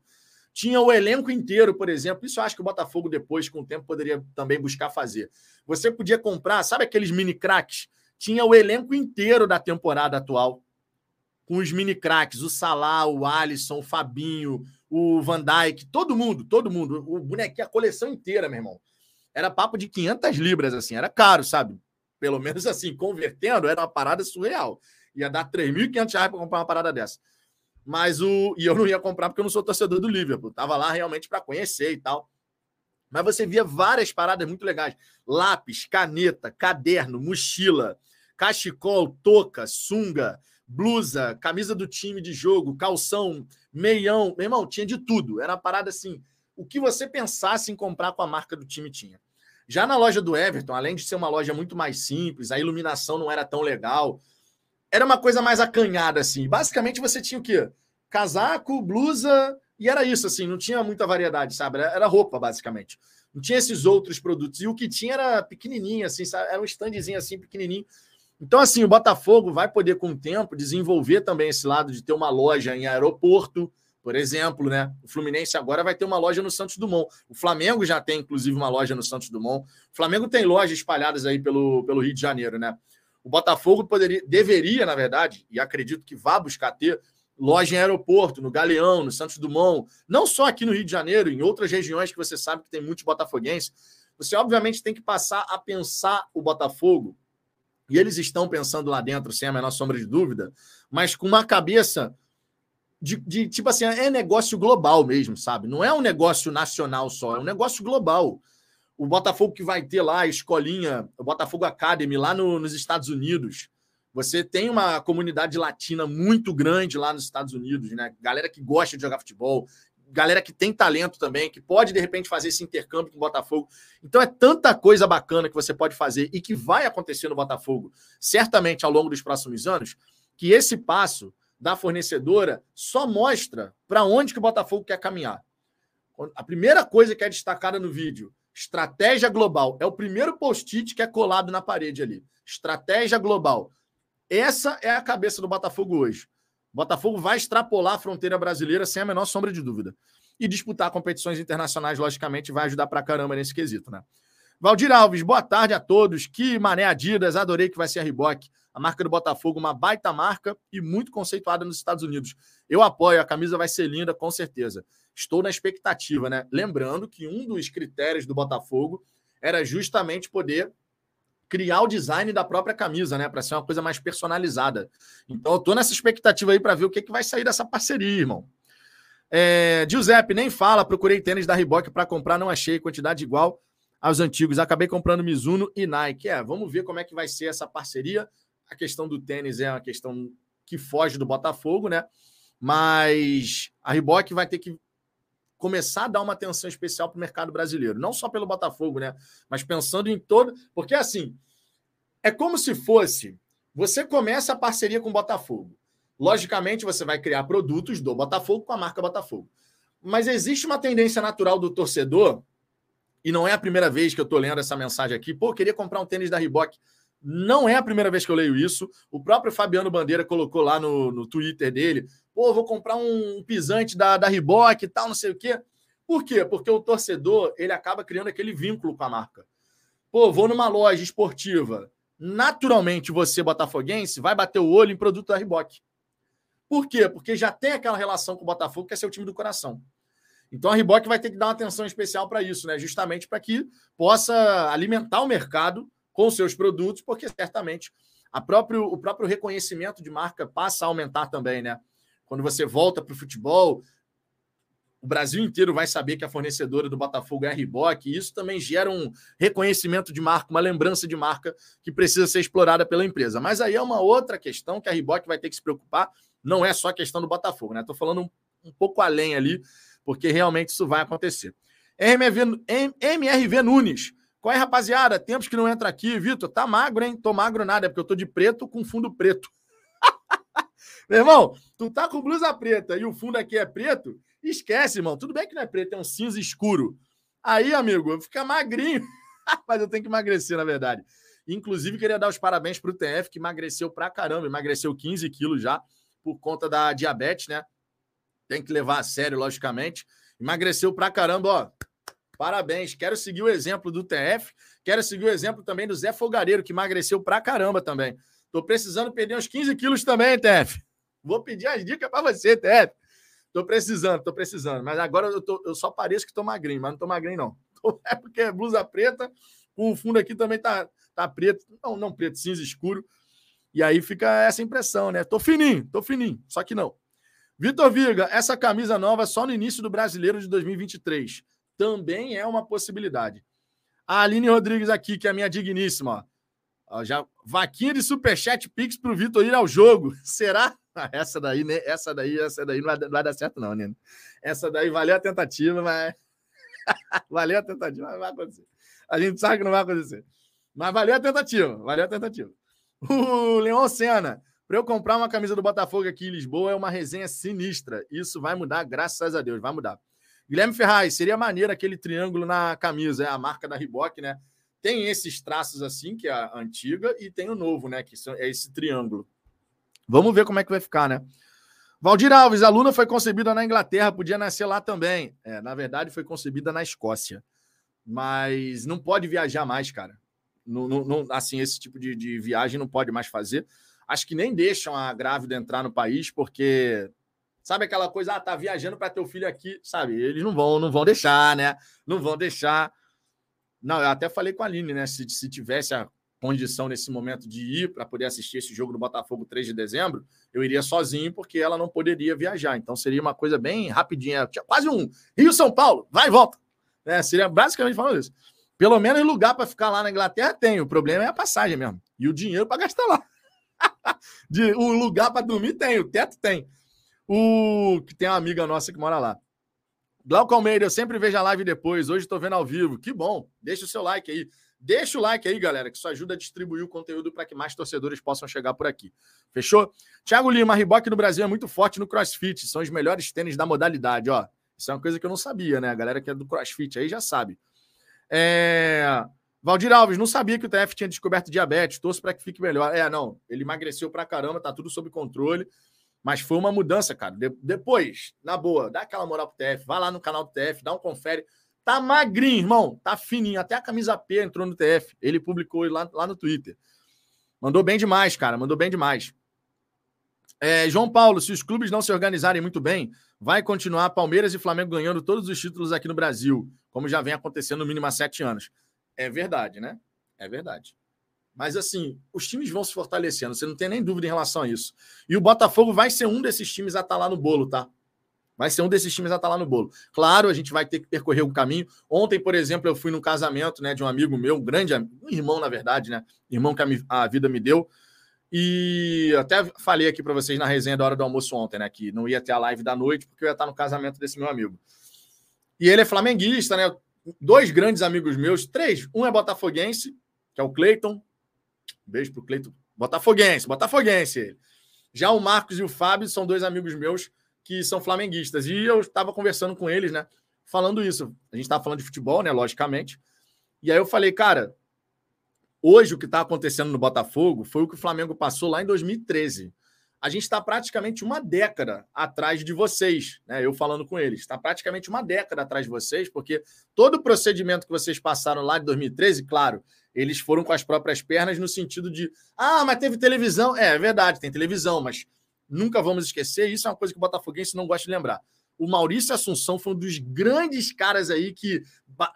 Tinha o elenco inteiro, por exemplo. Isso eu acho que o Botafogo depois, com o tempo, poderia também buscar fazer. Você podia comprar, sabe aqueles mini craques? Tinha o elenco inteiro da temporada atual, com os mini craques, o Salah, o Alisson, o Fabinho, o Van Dijk, todo mundo, todo mundo. O bonequinho, a coleção inteira, meu irmão. Era papo de quinhentas libras, assim. Era caro, sabe? Pelo menos assim, convertendo, era uma parada surreal. Ia dar três mil e quinhentos reais para comprar uma parada dessa. Mas o. E eu não ia comprar porque eu não sou torcedor do Liverpool. Tava lá realmente para conhecer e tal. Mas você via várias paradas muito legais. Lápis, caneta, caderno, mochila, cachecol, touca, sunga, blusa, camisa do time de jogo, calção, meião. Meu irmão, tinha de tudo. Era uma parada assim, o que você pensasse em comprar com a marca do time tinha. Já na loja do Everton, além de ser uma loja muito mais simples, a iluminação não era tão legal, era uma coisa mais acanhada, assim. Basicamente, você tinha o quê? Casaco, blusa, e era isso, assim. Não tinha muita variedade, sabe? Era roupa, basicamente. Não tinha esses outros produtos. E o que tinha era pequenininho, assim, sabe? Era um standzinho, assim, pequenininho. Então, assim, o Botafogo vai poder, com o tempo, desenvolver também esse lado de ter uma loja em aeroporto, por exemplo, né? O Fluminense agora vai ter uma loja no Santos Dumont. O Flamengo já tem, inclusive, uma loja no Santos Dumont. O Flamengo tem lojas espalhadas aí pelo, pelo Rio de Janeiro, né? O Botafogo poderia, deveria, na verdade, e acredito que vá buscar ter, loja em aeroporto, no Galeão, no Santos Dumont. Não só aqui no Rio de Janeiro, em outras regiões que você sabe que tem muitos botafoguenses. Você, obviamente, tem que passar a pensar o Botafogo. E eles estão pensando lá dentro, sem a menor sombra de dúvida, mas com uma cabeça... De, de, tipo assim, é negócio global mesmo, sabe? Não é um negócio nacional só, é um negócio global. O Botafogo que vai ter lá a escolinha, o Botafogo Academy, lá no, nos Estados Unidos. Você tem uma comunidade latina muito grande lá nos Estados Unidos, né? Galera que gosta de jogar futebol, galera que tem talento também, que pode, de repente, fazer esse intercâmbio com o Botafogo. Então é tanta coisa bacana que você pode fazer e que vai acontecer no Botafogo, certamente ao longo dos próximos anos, que esse passo da fornecedora só mostra para onde que o Botafogo quer caminhar. A primeira coisa que é destacada no vídeo, estratégia global. É o primeiro post-it que é colado na parede ali. Estratégia global. Essa é a cabeça do Botafogo hoje. O Botafogo vai extrapolar a fronteira brasileira sem a menor sombra de dúvida. E disputar competições internacionais, logicamente, vai ajudar para caramba nesse quesito, né? Valdir Alves, boa tarde a todos. Que mané Adidas, adorei que vai ser a Reebok. A marca do Botafogo, uma baita marca e muito conceituada nos Estados Unidos. Eu apoio, a camisa vai ser linda, com certeza. Estou na expectativa, né? Lembrando que um dos critérios do Botafogo era justamente poder criar o design da própria camisa, né? Para ser uma coisa mais personalizada. Então, eu estou nessa expectativa aí para ver o que, que vai sair dessa parceria, irmão. É, Giuseppe, nem fala, procurei tênis da Reebok para comprar, não achei, quantidade igual aos antigos. Acabei comprando Mizuno e Nike. É, vamos ver como é que vai ser essa parceria. A questão do tênis é uma questão que foge do Botafogo, né? Mas a Reebok vai ter que começar a dar uma atenção especial para o mercado brasileiro. Não só pelo Botafogo, né? Mas pensando em todo... Porque, assim, é como se fosse... Você começa a parceria com o Botafogo. Logicamente, você vai criar produtos do Botafogo com a marca Botafogo. Mas existe uma tendência natural do torcedor, e não é a primeira vez que eu estou lendo essa mensagem aqui, pô, eu queria comprar um tênis da Reebok. Não é a primeira vez que eu leio isso. O próprio Fabiano Bandeira colocou lá no, no Twitter dele. Pô, vou comprar um pisante da, da Reebok e tal, não sei o quê. Por quê? Porque o torcedor, ele acaba criando aquele vínculo com a marca. Pô, vou numa loja esportiva. Naturalmente, você, botafoguense, vai bater o olho em produto da Reebok. Por quê? Porque já tem aquela relação com o Botafogo, que é seu time do coração. Então a Reebok vai ter que dar uma atenção especial para isso, né? Justamente para que possa alimentar o mercado com seus produtos, porque certamente a próprio, o próprio reconhecimento de marca passa a aumentar também, né? Quando você volta para o futebol, o Brasil inteiro vai saber que a fornecedora do Botafogo é a Reebok, e isso também gera um reconhecimento de marca, uma lembrança de marca que precisa ser explorada pela empresa. Mas aí é uma outra questão que a Reebok vai ter que se preocupar, não é só a questão do Botafogo, né? Estou falando um, um pouco além ali, porque realmente isso vai acontecer. M R V Nunes. Qual é, rapaziada? Tempos que não entra aqui. Vitor, tá magro, hein? Tô magro nada, é porque eu tô de preto com fundo preto. Meu irmão, tu tá com blusa preta e o fundo aqui é preto? Esquece, irmão. Tudo bem que não é preto, é um cinza escuro. Aí, amigo, fica magrinho. Mas eu tenho que emagrecer, na verdade. Inclusive, queria dar os parabéns pro T F, que emagreceu pra caramba. Emagreceu quinze quilos já, por conta da diabetes, né? Tem que levar a sério, logicamente. Emagreceu pra caramba, ó. Parabéns, quero seguir o exemplo do T F, quero seguir o exemplo também do Zé Fogareiro, que emagreceu pra caramba também. Tô precisando perder uns quinze quilos também, T F. Vou pedir as dicas pra você, T F. Tô precisando, tô precisando. Mas agora eu, tô, eu só pareço que tô magrinho, mas não tô magrinho, não. Tô, é porque é blusa preta, o fundo aqui também tá, tá preto, não, não preto, cinza escuro. E aí fica essa impressão, né? Tô fininho, tô fininho, só que não. Vitor Viga, essa camisa nova só no início do Brasileiro de dois mil e vinte e três. também é uma possibilidade. A Aline Rodrigues aqui, que é a minha digníssima. Ó, já, vaquinha de superchat Pix para o Vitor ir ao jogo. Será? Essa daí, né? Essa daí, essa daí não vai, não vai dar certo não, Nino. Essa daí valeu a tentativa, mas... valeu a tentativa, mas não vai acontecer. A gente sabe que não vai acontecer. Mas valeu a tentativa, valeu a tentativa. O Leon Senna. Para eu comprar uma camisa do Botafogo aqui em Lisboa é uma resenha sinistra. Isso vai mudar, graças a Deus, vai mudar. Guilherme Ferraz, seria maneiro aquele triângulo na camisa, é a marca da Reebok, né? Tem esses traços assim, que é a antiga, e tem o novo, né? Que é esse triângulo. Vamos ver como é que vai ficar, né? Valdir Alves, a Luna foi concebida na Inglaterra, podia nascer lá também. É, na verdade, foi concebida na Escócia. Mas não pode viajar mais, cara. Não, não, não, assim, esse tipo de, de viagem não pode mais fazer. Acho que nem deixam a grávida entrar no país, porque sabe aquela coisa, ah, tá viajando para ter o filho aqui, sabe? Eles não vão, não vão deixar, né? Não vão deixar. Não, eu até falei com a Aline, né? Se, se tivesse a condição nesse momento de ir para poder assistir esse jogo do Botafogo três de dezembro, eu iria sozinho, porque ela não poderia viajar. Então seria uma coisa bem rapidinha, quase um Rio-São Paulo, vai e volta. É, seria basicamente falando isso. Pelo menos lugar para ficar lá na Inglaterra tem, o problema é a passagem mesmo e o dinheiro para gastar lá. De, o lugar para dormir tem, o teto tem. O que tem uma amiga nossa que mora lá. Glauco Almeida, eu sempre vejo a live depois. Hoje estou vendo ao vivo. Que bom. Deixa o seu like aí. Deixa o like aí, galera, que isso ajuda a distribuir o conteúdo para que mais torcedores possam chegar por aqui. Fechou? Thiago Lima, a Reebok no Brasil é muito forte no CrossFit. São os melhores tênis da modalidade, ó. Isso é uma coisa que eu não sabia, né? A galera que é do CrossFit aí já sabe. É... Valdir Alves, não sabia que o T F tinha descoberto diabetes, torço para que fique melhor. É, não, ele emagreceu pra caramba, tá tudo sob controle, mas foi uma mudança, cara. De- depois, na boa, dá aquela moral pro T F, vai lá no canal do T F, dá um confere. Tá magrinho, irmão, tá fininho, até a camisa P entrou no T F, ele publicou lá, lá no Twitter. Mandou bem demais, cara, mandou bem demais. É, João Paulo, se os clubes não se organizarem muito bem, vai continuar Palmeiras e Flamengo ganhando todos os títulos aqui no Brasil, como já vem acontecendo no mínimo há sete anos. É verdade, né? É verdade. Mas, assim, os times vão se fortalecendo. Você não tem nem dúvida em relação a isso. E o Botafogo vai ser um desses times a estar lá no bolo, tá? Vai ser um desses times a estar lá no bolo. Claro, a gente vai ter que percorrer o caminho. Ontem, por exemplo, eu fui num casamento, né, de um amigo meu, um grande amigo, um irmão, na verdade, né? Irmão que a vida me deu. E até falei aqui para vocês na resenha da hora do almoço ontem, né? Que não ia ter a live da noite porque eu ia estar no casamento desse meu amigo. E ele é flamenguista, né? Dois grandes amigos meus, três. Um é botafoguense, que é o Cleiton. Beijo pro Cleiton. Botafoguense, botafoguense ele. Já o Marcos e o Fábio são dois amigos meus que são flamenguistas. E eu estava conversando com eles, né? Falando isso. A gente estava falando de futebol, né? Logicamente. E aí eu falei, cara, hoje o que está acontecendo no Botafogo foi o que o Flamengo passou lá em dois mil e treze. A gente está praticamente uma década atrás de vocês, né? Eu falando com eles. Está praticamente uma década atrás de vocês, porque todo o procedimento que vocês passaram lá de dois mil e treze, claro, eles foram com as próprias pernas no sentido de ah, mas teve televisão. É, é verdade, tem televisão, mas nunca vamos esquecer. Isso é uma coisa que o botafoguense não gosta de lembrar. O Maurício Assunção foi um dos grandes caras aí que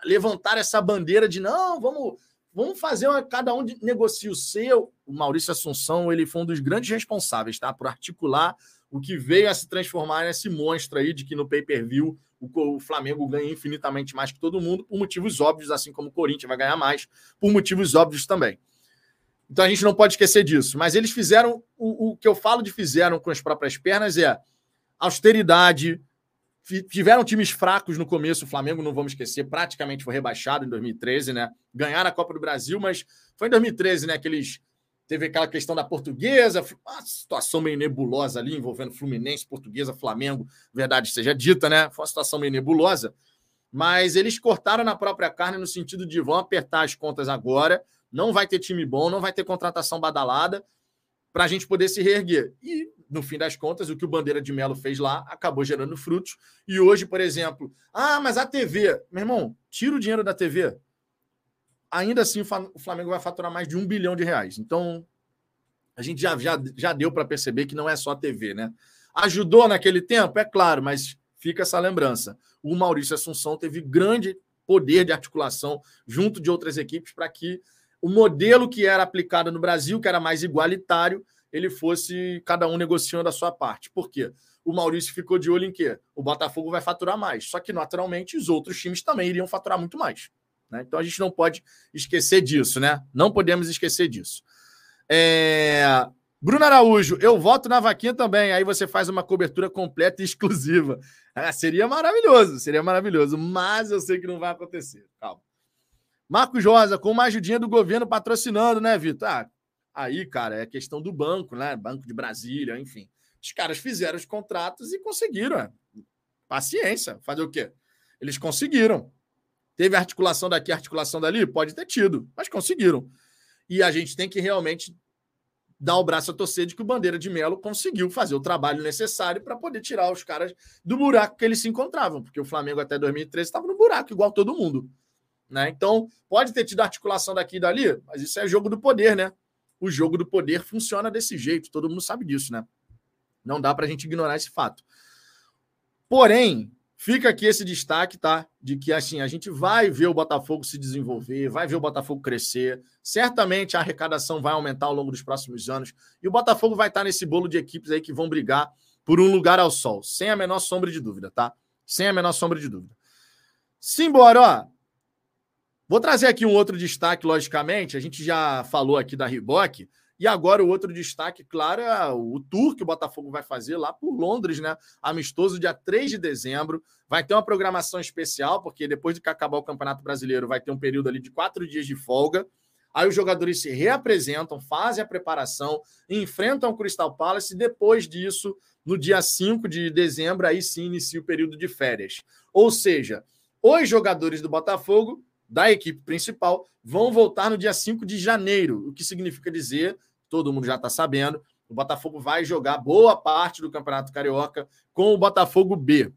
levantaram essa bandeira de não, vamos... Vamos fazer uma, cada um negocia o seu. O Maurício Assunção, ele foi um dos grandes responsáveis, tá? Por articular o que veio a se transformar nesse monstro aí de que no pay-per-view o, o Flamengo ganha infinitamente mais que todo mundo, por motivos óbvios, assim como o Corinthians vai ganhar mais, por motivos óbvios também. Então a gente não pode esquecer disso. Mas eles fizeram, o, o que eu falo de fizeram com as próprias pernas é austeridade, tiveram times fracos no começo, o Flamengo, não vamos esquecer, praticamente foi rebaixado em dois mil e treze, né? Ganharam a Copa do Brasil, mas foi em dois mil e treze, né, que eles teve aquela questão da Portuguesa, uma situação meio nebulosa ali, envolvendo Fluminense, Portuguesa, Flamengo, verdade seja dita, né? Foi uma situação meio nebulosa, mas eles cortaram na própria carne no sentido de vão apertar as contas agora, não vai ter time bom, não vai ter contratação badalada, para a gente poder se reerguer. E, no fim das contas, o que o Bandeira de Melo fez lá acabou gerando frutos. E hoje, por exemplo, ah, mas a T V... Meu irmão, tira o dinheiro da T V. Ainda assim, o Flamengo vai faturar mais de um bilhão de reais. Então, a gente já, já, já deu para perceber que não é só a T V, né? Ajudou naquele tempo? É claro, mas fica essa lembrança. O Maurício Assunção teve grande poder de articulação junto de outras equipes para que o modelo que era aplicado no Brasil, que era mais igualitário, ele fosse cada um negociando a sua parte. Por quê? o Maurício ficou de olho em quê? O Botafogo vai faturar mais. Só que, naturalmente, os outros times também iriam faturar muito mais. Né? Então, a gente não pode esquecer disso, né? Não podemos esquecer disso. É... Bruno Araújo, eu voto na vaquinha também. Aí você faz uma cobertura completa e exclusiva. Ah, seria maravilhoso, seria maravilhoso. Mas eu sei que não vai acontecer. Calma. Marcos Rosa, com uma ajudinha do governo patrocinando, né, Vitor? Ah, aí, cara, é questão do banco, né? Banco de Brasília, enfim. Os caras fizeram os contratos e conseguiram. Né? Paciência. Fazer o quê? Eles conseguiram. Teve articulação daqui, articulação dali? Pode ter tido, mas conseguiram. E a gente tem que realmente... dar o braço a torcer de que o Bandeira de Melo conseguiu fazer o trabalho necessário para poder tirar os caras do buraco que eles se encontravam, porque o Flamengo até dois mil e treze estava no buraco, igual todo mundo. Né? Então, pode ter tido articulação daqui e dali, mas isso é jogo do poder, né? O jogo do poder funciona desse jeito, todo mundo sabe disso, né? Não dá para a gente ignorar esse fato. Porém, fica aqui esse destaque, tá? De que, assim, a gente vai ver o Botafogo se desenvolver, vai ver o Botafogo crescer. Certamente a arrecadação vai aumentar ao longo dos próximos anos. E o Botafogo vai estar nesse bolo de equipes aí que vão brigar por um lugar ao sol. Sem a menor sombra de dúvida, tá? Sem a menor sombra de dúvida. Simbora, ó. Vou trazer aqui um outro destaque, logicamente. A gente já falou aqui da Riboc. E agora o outro destaque, claro, é o tour que o Botafogo vai fazer lá por Londres, né? Amistoso, dia três de dezembro. Vai ter uma programação especial, porque depois de que acabar o Campeonato Brasileiro, vai ter um período ali de quatro dias de folga. Aí os jogadores se reapresentam, fazem a preparação, enfrentam o Crystal Palace e depois disso, no dia cinco de dezembro, aí sim inicia o período de férias. Ou seja, os jogadores do Botafogo da equipe principal, vão voltar no dia cinco de janeiro, o que significa dizer, todo mundo já está sabendo, o Botafogo vai jogar boa parte do Campeonato Carioca com o Botafogo B.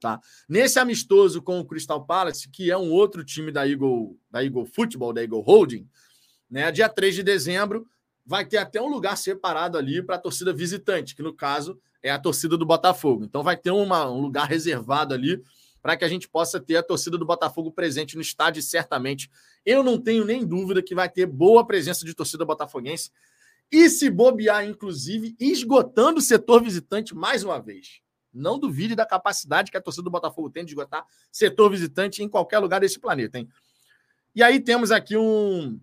Tá? Nesse amistoso com o Crystal Palace, que é um outro time da Eagle, da Eagle Football, da Eagle Holding, né? Dia três de dezembro, vai ter até um lugar separado ali para a torcida visitante, que no caso é a torcida do Botafogo. Então vai ter uma, um lugar reservado ali para que a gente possa ter a torcida do Botafogo presente no estádio, certamente. Eu não tenho nem dúvida que vai ter boa presença de torcida botafoguense e se bobear, inclusive, esgotando o setor visitante mais uma vez. Não duvide da capacidade que a torcida do Botafogo tem de esgotar setor visitante em qualquer lugar desse planeta, hein? E aí temos aqui um,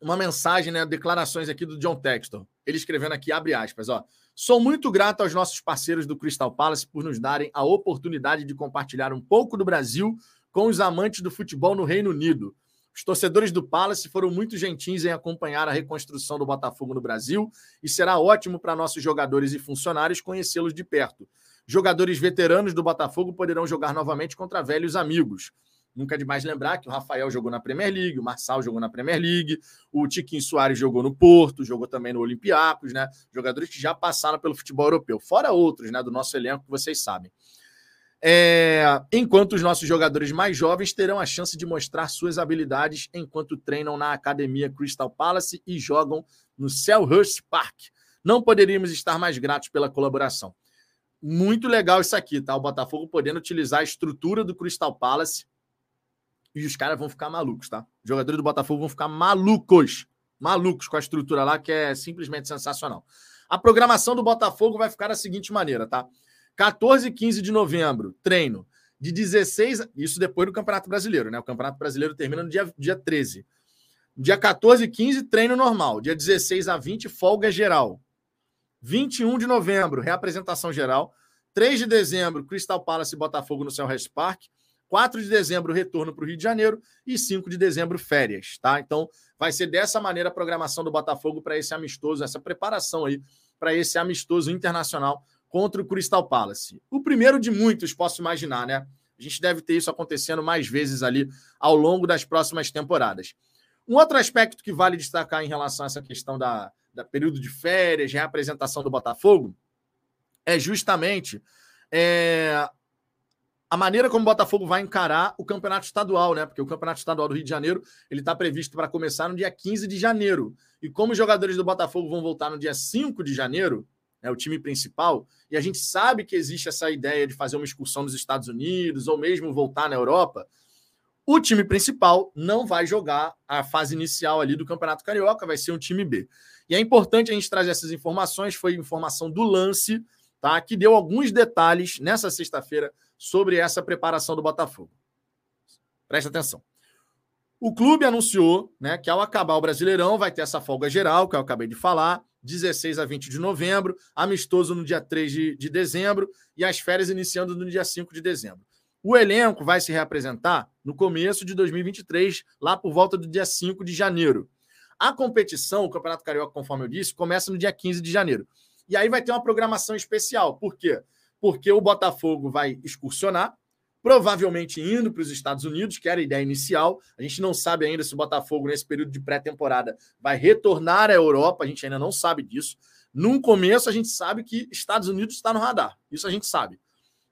uma mensagem, né, declarações aqui do John Textor. Ele escrevendo aqui, abre aspas, ó. Sou muito grato aos nossos parceiros do Crystal Palace por nos darem a oportunidade de compartilhar um pouco do Brasil com os amantes do futebol no Reino Unido. Os torcedores do Palace foram muito gentis em acompanhar a reconstrução do Botafogo no Brasil e será ótimo para nossos jogadores e funcionários conhecê-los de perto. Jogadores veteranos do Botafogo poderão jogar novamente contra velhos amigos. Nunca é demais lembrar que o Rafael jogou na Premier League, o Marçal jogou na Premier League, o Tiquinho Soares jogou no Porto, jogou também no Olympiacos, né? Jogadores que já passaram pelo futebol europeu, fora outros, né, do nosso elenco, que vocês sabem. É... Enquanto os nossos jogadores mais jovens terão a chance de mostrar suas habilidades enquanto treinam na Academia Crystal Palace e jogam no Selhurst Park. Não poderíamos estar mais gratos pela colaboração. Muito legal isso aqui, tá? O Botafogo podendo utilizar a estrutura do Crystal Palace. E os caras vão ficar malucos, tá? Os jogadores do Botafogo vão ficar malucos. Malucos com a estrutura lá, que é simplesmente sensacional. A programação do Botafogo vai ficar da seguinte maneira, tá? quatorze e quinze de novembro, treino. De dezesseis... Isso depois do Campeonato Brasileiro, né? O Campeonato Brasileiro termina no dia, dia treze. Dia quatorze e quinze, treino normal. Dia dezesseis a vinte, folga geral. vinte e um de novembro, reapresentação geral. três de dezembro, Crystal Palace e Botafogo no Selhurst Park. quatro de dezembro, retorno para o Rio de Janeiro e cinco de dezembro, férias, tá? Então, vai ser dessa maneira a programação do Botafogo para esse amistoso, essa preparação aí para esse amistoso internacional contra o Crystal Palace. O primeiro de muitos, posso imaginar, né? A gente deve ter isso acontecendo mais vezes ali ao longo das próximas temporadas. Um outro aspecto que vale destacar em relação a essa questão da, da período de férias, reapresentação do Botafogo, é justamente... É... a maneira como o Botafogo vai encarar o Campeonato Estadual, né? Porque o Campeonato Estadual do Rio de Janeiro, ele está previsto para começar no dia quinze de janeiro. E como os jogadores do Botafogo vão voltar no dia cinco de janeiro, né, o time principal, e a gente sabe que existe essa ideia de fazer uma excursão nos Estados Unidos ou mesmo voltar na Europa, o time principal não vai jogar a fase inicial ali do Campeonato Carioca, vai ser um time B. E é importante a gente trazer essas informações, foi informação do Lance, tá? Que deu alguns detalhes nessa sexta-feira sobre essa preparação do Botafogo. Presta atenção. O clube anunciou, né, que ao acabar o Brasileirão vai ter essa folga geral, que eu acabei de falar, dezesseis a vinte de novembro, amistoso no dia três de dezembro e as férias iniciando no dia cinco de dezembro. O elenco vai se reapresentar no começo de dois mil e vinte e três, lá por volta do dia cinco de janeiro. A competição, o Campeonato Carioca, conforme eu disse, começa no dia quinze de janeiro. E aí vai ter uma programação especial. Por quê? Porque o Botafogo vai excursionar, provavelmente indo para os Estados Unidos, que era a ideia inicial. A gente não sabe ainda se o Botafogo, nesse período de pré-temporada, vai retornar à Europa. A gente ainda não sabe disso. Num começo, a gente sabe que Estados Unidos está no radar. Isso a gente sabe.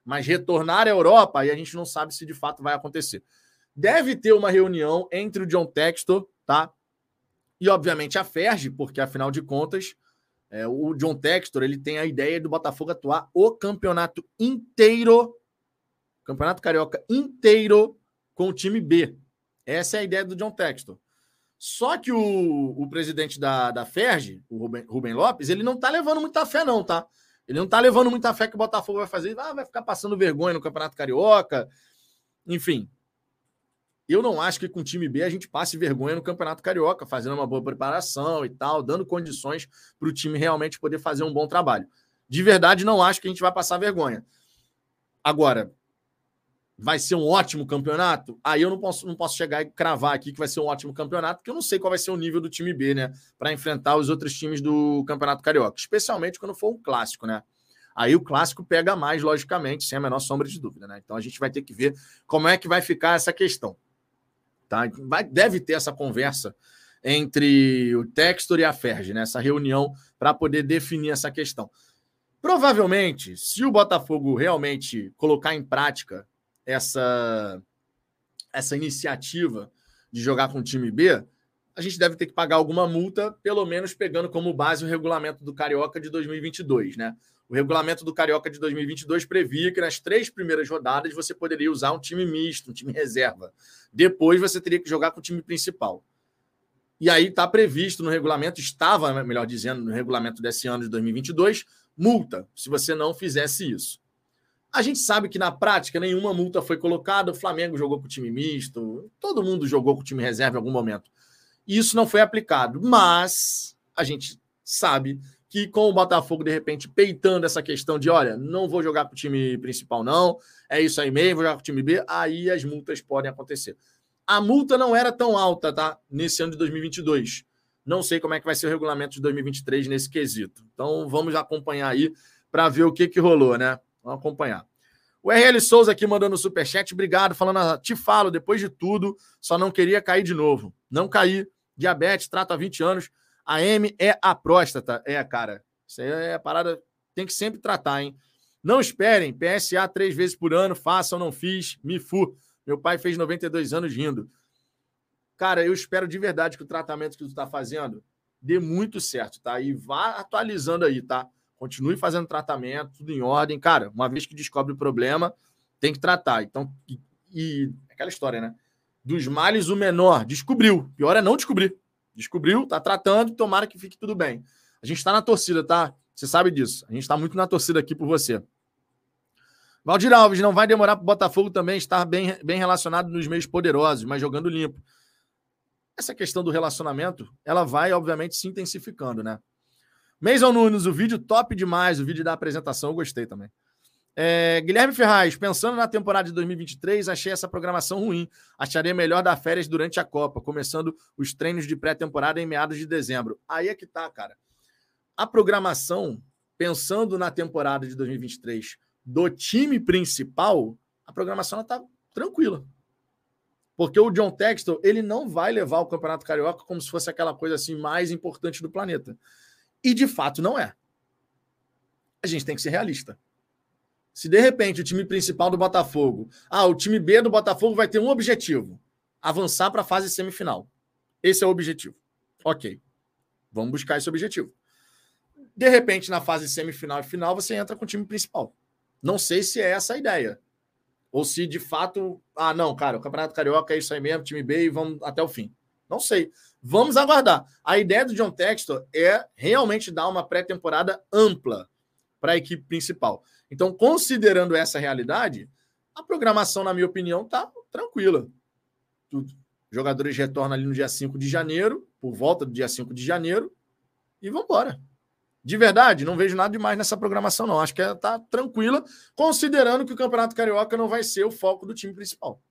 Mas retornar à Europa, aí a gente não sabe se de fato vai acontecer. Deve ter uma reunião entre o John Textor, tá? E, obviamente, a F E R J, porque, afinal de contas, é, o John Textor ele tem a ideia do Botafogo atuar o campeonato inteiro Campeonato Carioca inteiro com o time B. Essa é a ideia do John Textor. Só que o, o presidente da, da F E R J, o Rubem, Rubem Lopes, ele não tá levando muita fé não, tá? Ele não tá levando muita fé que o Botafogo vai fazer. Ah, vai ficar passando vergonha no Campeonato Carioca. Enfim. Eu não acho que com o time B a gente passe vergonha no Campeonato Carioca, fazendo uma boa preparação e tal, dando condições para o time realmente poder fazer um bom trabalho. De verdade, não acho que a gente vai passar vergonha. Agora, vai ser um ótimo campeonato? Aí eu não posso, não posso chegar e cravar aqui que vai ser um ótimo campeonato, porque eu não sei qual vai ser o nível do time B, né? Para enfrentar os outros times do Campeonato Carioca. Especialmente quando for um clássico, né? Aí o clássico pega mais, logicamente, sem a menor sombra de dúvida, né? Então a gente vai ter que ver como é que vai ficar essa questão. Tá? Vai, deve ter essa conversa entre o Textor e a F E R J, né? Essa reunião para poder definir essa questão. Provavelmente, se o Botafogo realmente colocar em prática essa, essa iniciativa de jogar com o time B, a gente deve ter que pagar alguma multa, pelo menos pegando como base o regulamento do Carioca de dois mil e vinte e dois, né? O regulamento do Carioca de dois mil e vinte e dois previa que nas três primeiras rodadas você poderia usar um time misto, um time reserva. Depois você teria que jogar com o time principal. E aí está previsto no regulamento, estava, melhor dizendo, no regulamento desse ano de dois mil e vinte e dois, multa, se você não fizesse isso. A gente sabe que na prática nenhuma multa foi colocada, o Flamengo jogou com o time misto, todo mundo jogou com o time reserva em algum momento. E isso não foi aplicado, mas a gente sabe que com o Botafogo, de repente, peitando essa questão de, olha, não vou jogar com o time principal não, é isso aí mesmo, vou jogar com o time B, aí as multas podem acontecer. A multa não era tão alta, tá? Nesse ano de dois mil e vinte e dois. Não sei como é que vai ser o regulamento de dois mil e vinte e três nesse quesito. Então vamos acompanhar aí para ver o que que rolou, né? Vamos acompanhar. O R L Souza aqui mandando superchat. Obrigado, falando, te falo, depois de tudo, só não queria cair de novo. Não caí. Diabetes, trato há vinte anos. A M é a próstata. É, cara. Isso aí é a parada. Tem que sempre tratar, hein? Não esperem. P S A três vezes por ano. Façam, não fiz. Me fu. Meu pai fez noventa e dois anos rindo. Cara, eu espero de verdade que o tratamento que tu tá fazendo dê muito certo, tá? E vá atualizando aí, tá? Continue fazendo tratamento, tudo em ordem. Cara, uma vez que descobre o problema, tem que tratar. Então, e, e aquela história, né? Dos males, o menor. Descobriu. Pior é não descobrir. Descobriu, tá tratando, tomara que fique tudo bem. A gente tá na torcida, tá? Você sabe disso. A gente tá muito na torcida aqui por você. Valdir Alves, não vai demorar para o Botafogo também estar bem, bem relacionado nos meios poderosos, mas jogando limpo. Essa questão do relacionamento, ela vai, obviamente, se intensificando, né? Meison Nunes, o vídeo top demais, o vídeo da apresentação, eu gostei também. É, Guilherme Ferraz, pensando na temporada de dois mil e vinte e três, achei essa programação ruim. Acharia melhor dar férias durante a Copa, começando os treinos de pré-temporada em meados de dezembro. Aí é que tá, cara. A programação, pensando na temporada de dois mil e vinte e três do time principal, a programação ela tá tranquila. Porque o John Textor, ele não vai levar o Campeonato Carioca como se fosse aquela coisa assim mais importante do planeta. E, de fato, não é. A gente tem que ser realista. Se, de repente, o time principal do Botafogo... Ah, o time B do Botafogo vai ter um objetivo. Avançar para a fase semifinal. Esse é o objetivo. Ok. Vamos buscar esse objetivo. De repente, na fase semifinal e final, você entra com o time principal. Não sei se é essa a ideia. Ou se, de fato... Ah, não, cara, o Campeonato Carioca é isso aí mesmo, time B, e vamos até o fim. Não sei. Vamos aguardar. A ideia do John Textor é realmente dar uma pré-temporada ampla para a equipe principal. Então, considerando essa realidade, a programação, na minha opinião, está tranquila. Tudo. Jogadores retornam ali no dia cinco de janeiro, por volta do dia cinco de janeiro, e vão embora. De verdade, não vejo nada demais nessa programação, não. Acho que ela está tranquila, considerando que o Campeonato Carioca não vai ser o foco do time principal.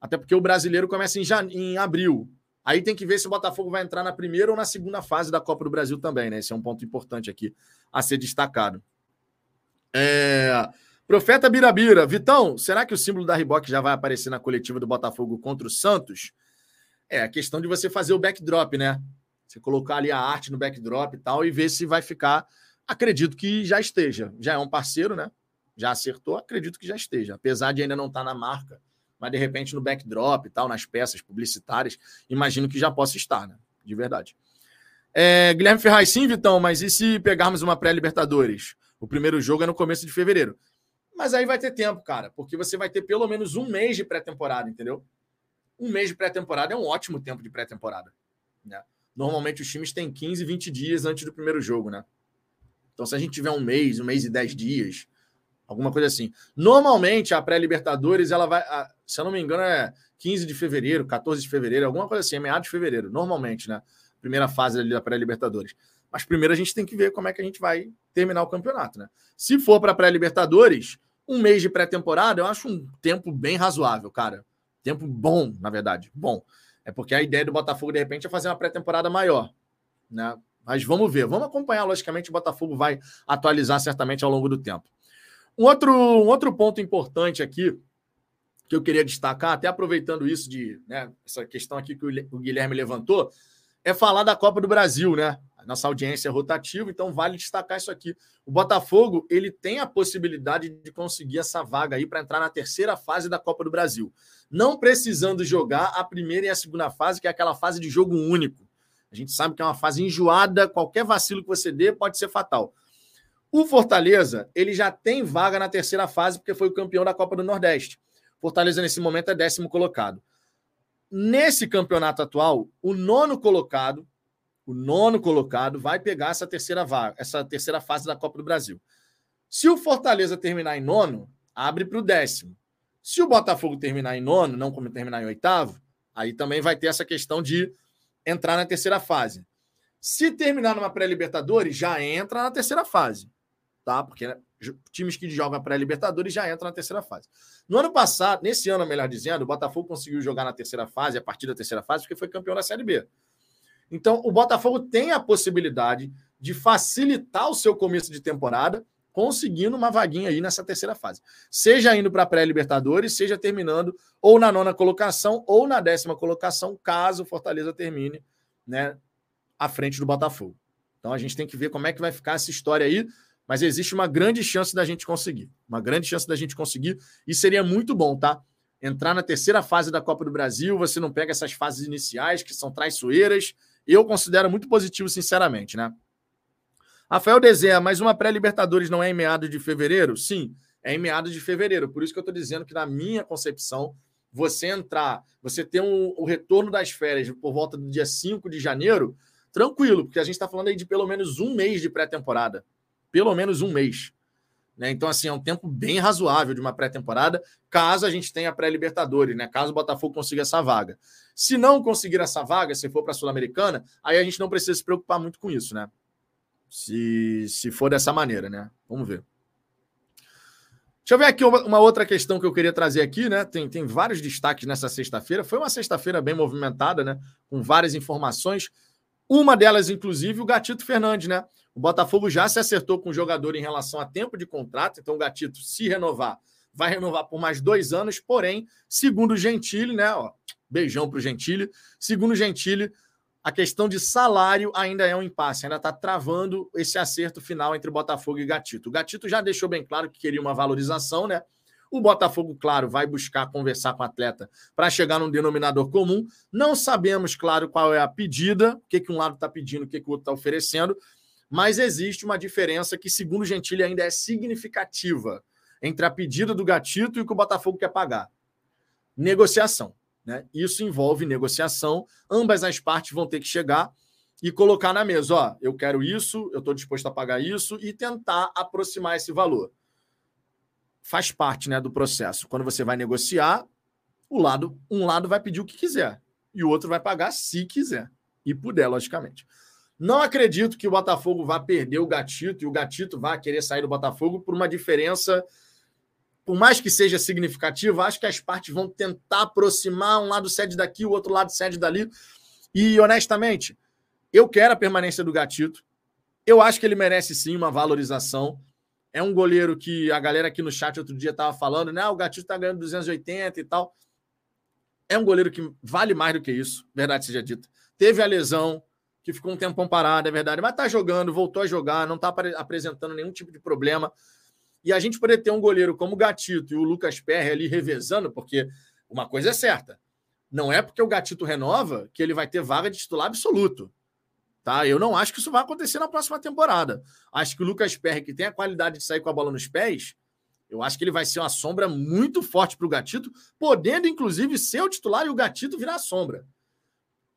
Até porque o brasileiro começa em, jane... em abril. Aí tem que ver se o Botafogo vai entrar na primeira ou na segunda fase da Copa do Brasil também, né? Esse é um ponto importante aqui a ser destacado. É... Profeta Birabira. Vitão, será que o símbolo da Reebok já vai aparecer na coletiva do Botafogo contra o Santos? É a questão de você fazer o backdrop, né? Você colocar ali a arte no backdrop e tal e ver se vai ficar. Acredito que já esteja. Já é um parceiro, né? Já acertou, acredito que já esteja. Apesar de ainda não estar na marca, mas de repente no backdrop e tal, nas peças publicitárias, imagino que já possa estar, né? De verdade. É, Guilherme Ferraz, sim, Vitão, mas e se pegarmos uma pré-Libertadores? O primeiro jogo é no começo de fevereiro. Mas aí vai ter tempo, cara, porque você vai ter pelo menos um mês de pré-temporada, entendeu? Um mês de pré-temporada é um ótimo tempo de pré-temporada, né? Normalmente os times têm quinze, vinte dias antes do primeiro jogo, né? Então, se a gente tiver um mês, um mês e dez dias, alguma coisa assim. Normalmente, a pré-Libertadores, ela vai, a, se eu não me engano, é quinze de fevereiro, quatorze de fevereiro, alguma coisa assim, é meados de fevereiro, normalmente, né? Primeira fase ali da pré-Libertadores. Mas primeiro a gente tem que ver como é que a gente vai terminar o campeonato, né? Se for para a pré-Libertadores, um mês de pré-temporada, eu acho um tempo bem razoável, cara. Tempo bom, na verdade, bom. É porque a ideia do Botafogo, de repente, é fazer uma pré-temporada maior, né? Mas vamos ver, vamos acompanhar, logicamente, o Botafogo vai atualizar certamente ao longo do tempo. Um outro, um outro ponto importante aqui, que eu queria destacar, até aproveitando isso de, né, essa questão aqui que o Guilherme levantou, é falar da Copa do Brasil, né? A nossa audiência é rotativa, então vale destacar isso aqui. O Botafogo, ele tem a possibilidade de conseguir essa vaga aí para entrar na terceira fase da Copa do Brasil, não precisando jogar a primeira e a segunda fase, que é aquela fase de jogo único. A gente sabe que é uma fase enjoada, qualquer vacilo que você dê pode ser fatal. O Fortaleza, ele já tem vaga na terceira fase, porque foi o campeão da Copa do Nordeste. Fortaleza, nesse momento, é décimo colocado. Nesse campeonato atual, o nono colocado, o nono colocado vai pegar essa terceira vaga, essa terceira fase da Copa do Brasil. Se o Fortaleza terminar em nono, abre para o décimo. Se o Botafogo terminar em nono, não como terminar em oitavo, aí também vai ter essa questão de entrar na terceira fase. Se terminar numa pré-Libertadores, já entra na terceira fase, tá? Porque times que jogam pré-Libertadores já entram na terceira fase. No ano passado, nesse ano, melhor dizendo, o Botafogo conseguiu jogar na terceira fase, a partir da terceira fase, porque foi campeão da Série B. Então, o Botafogo tem a possibilidade de facilitar o seu começo de temporada, conseguindo uma vaguinha aí nessa terceira fase. Seja indo para a pré-Libertadores, seja terminando ou na nona colocação ou na décima colocação, caso o Fortaleza termine, né, à frente do Botafogo. Então, a gente tem que ver como é que vai ficar essa história aí, mas existe uma grande chance da gente conseguir. Uma grande chance da gente conseguir, e seria muito bom, tá? Entrar na terceira fase da Copa do Brasil, você não pega essas fases iniciais, que são traiçoeiras. Eu considero muito positivo, sinceramente, né? Rafael Dezé, mas uma pré-Libertadores não é em meados de fevereiro? Sim, é em meados de fevereiro. Por isso que eu estou dizendo que, na minha concepção, você entrar, você ter um, o retorno das férias por volta do dia cinco de janeiro, tranquilo, porque a gente está falando aí de pelo menos um mês de pré-temporada. Pelo menos um mês, né? Então, assim, é um tempo bem razoável de uma pré-temporada, caso a gente tenha pré-Libertadores, né? Caso o Botafogo consiga essa vaga. Se não conseguir essa vaga, se for para a Sul-Americana, aí a gente não precisa se preocupar muito com isso, né? Se, se for dessa maneira, né? Vamos ver. Deixa eu ver aqui uma, uma outra questão que eu queria trazer aqui, né? Tem, tem vários destaques nessa sexta-feira. Foi uma sexta-feira bem movimentada, né? Com várias informações. Uma delas, inclusive, o Gatito Fernandes, né? O Botafogo já se acertou com o jogador em relação a tempo de contrato, então o Gatito, se renovar, vai renovar por mais dois anos, porém, segundo o Gentili, né, ó, beijão pro Gentili, segundo o Gentili, a questão de salário ainda é um impasse, ainda está travando esse acerto final entre Botafogo e Gatito. O Gatito já deixou bem claro que queria uma valorização, né? O Botafogo, claro, vai buscar conversar com o atleta para chegar num denominador comum. Não sabemos, claro, qual é a pedida, o que, que um lado está pedindo, o que, que o outro está oferecendo, mas existe uma diferença que, segundo o Gentili, ainda é significativa entre a pedida do Gatito e o que o Botafogo quer pagar. Negociação, né? Isso envolve negociação. Ambas as partes vão ter que chegar e colocar na mesa, ó, eu quero isso, eu estou disposto a pagar isso, e tentar aproximar esse valor. Faz parte, né, do processo. Quando você vai negociar, o lado, um lado vai pedir o que quiser e o outro vai pagar se quiser e puder, logicamente. Não acredito que o Botafogo vá perder o Gatito e o Gatito vá querer sair do Botafogo por uma diferença, por mais que seja significativa, acho que as partes vão tentar aproximar, um lado cede daqui, o outro lado cede dali. E, honestamente, eu quero a permanência do Gatito. Eu acho que ele merece, sim, uma valorização. É um goleiro que a galera aqui no chat outro dia estava falando, né? Ah, o Gatito está ganhando duzentos e oitenta e tal. É um goleiro que vale mais do que isso, verdade seja dita. Teve a lesão, que ficou um tempão parado, é verdade, mas está jogando, voltou a jogar, não está apresentando nenhum tipo de problema. E a gente poder ter um goleiro como o Gatito e o Lucas Perry ali revezando, porque uma coisa é certa, não é porque o Gatito renova que ele vai ter vaga de titular absoluto. Tá? Eu não acho que isso vai acontecer na próxima temporada. Acho que o Lucas Perry, que tem a qualidade de sair com a bola nos pés, eu acho que ele vai ser uma sombra muito forte para o Gatito, podendo, inclusive, ser o titular e o Gatito virar a sombra.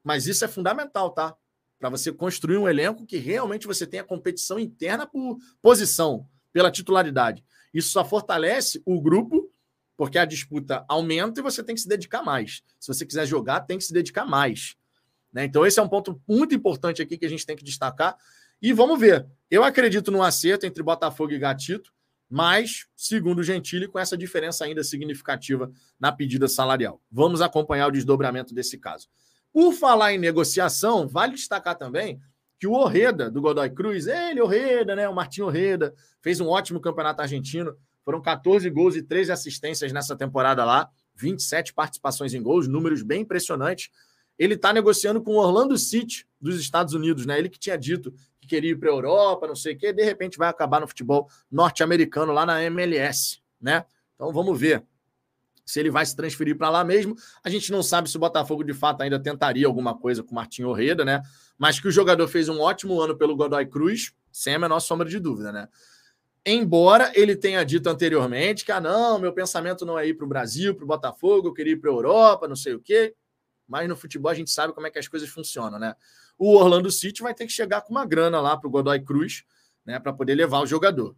Mas isso é fundamental, tá? Para você construir um elenco que realmente você tenha competição interna por posição, pela titularidade. Isso só fortalece o grupo, porque a disputa aumenta e você tem que se dedicar mais. Se você quiser jogar, tem que se dedicar mais. Né? Então esse é um ponto muito importante aqui que a gente tem que destacar. E vamos ver. Eu acredito num acerto entre Botafogo e Gatito, mas, segundo o Gentili, com essa diferença ainda significativa na pedida salarial. Vamos acompanhar o desdobramento desse caso. Por falar em negociação, vale destacar também que o Orreda, do Godoy Cruz, ele, Orreda, né? O Martinho Orreda, fez um ótimo campeonato argentino. Foram quatorze gols e três assistências nessa temporada lá, vinte e sete participações em gols, números bem impressionantes. Ele está negociando com o Orlando City dos Estados Unidos, né? Ele que tinha dito que queria ir para a Europa, não sei o quê, de repente vai acabar no futebol norte-americano, lá na M L S, né? Então vamos ver se ele vai se transferir para lá mesmo. A gente não sabe se o Botafogo de fato ainda tentaria alguma coisa com o Martinho Orreda, né? Mas que o jogador fez um ótimo ano pelo Godoy Cruz, sem a menor sombra de dúvida, né? Embora ele tenha dito anteriormente que, ah, não, meu pensamento não é ir para o Brasil, para o Botafogo, eu queria ir para a Europa, não sei o quê. Mas no futebol a gente sabe como é que as coisas funcionam, né? O Orlando City vai ter que chegar com uma grana lá para o Godoy Cruz, né? Para poder levar o jogador.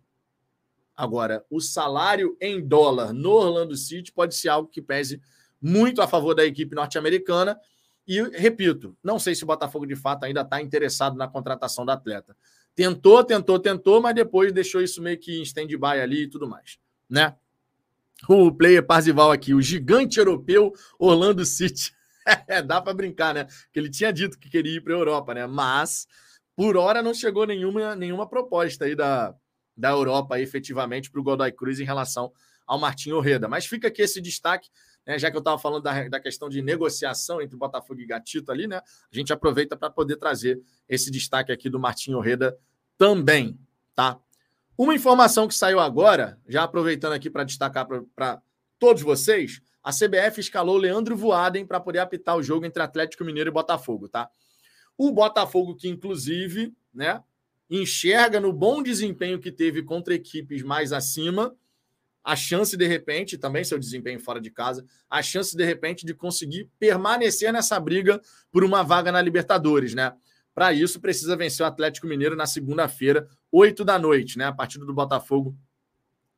Agora, o salário em dólar no Orlando City pode ser algo que pese muito a favor da equipe norte-americana. E, repito, não sei se o Botafogo de fato ainda está interessado na contratação do atleta. Tentou, tentou, tentou, mas depois deixou isso meio que em stand-by ali e tudo mais, né? O player Parzival aqui, o gigante europeu Orlando City. É, dá para brincar, né? Porque ele tinha dito que queria ir para a Europa, né? Mas, por hora, não chegou nenhuma, nenhuma proposta aí da, da Europa, aí, efetivamente, para o Godoy Cruz em relação ao Martinho Orreda. Mas fica aqui esse destaque, né? Já que eu estava falando da, da questão de negociação entre Botafogo e Gatito ali, né? A gente aproveita para poder trazer esse destaque aqui do Martinho Orreda também, tá? Uma informação que saiu agora, já aproveitando aqui para destacar para todos vocês, a C B F escalou Leandro Voaden para poder apitar o jogo entre Atlético Mineiro e Botafogo, tá? O Botafogo que, inclusive, né, enxerga no bom desempenho que teve contra equipes mais acima, a chance, de repente, também seu desempenho fora de casa, a chance, de repente, de conseguir permanecer nessa briga por uma vaga na Libertadores, né? Para isso, precisa vencer o Atlético Mineiro na segunda-feira, oito da noite, né? A partida do Botafogo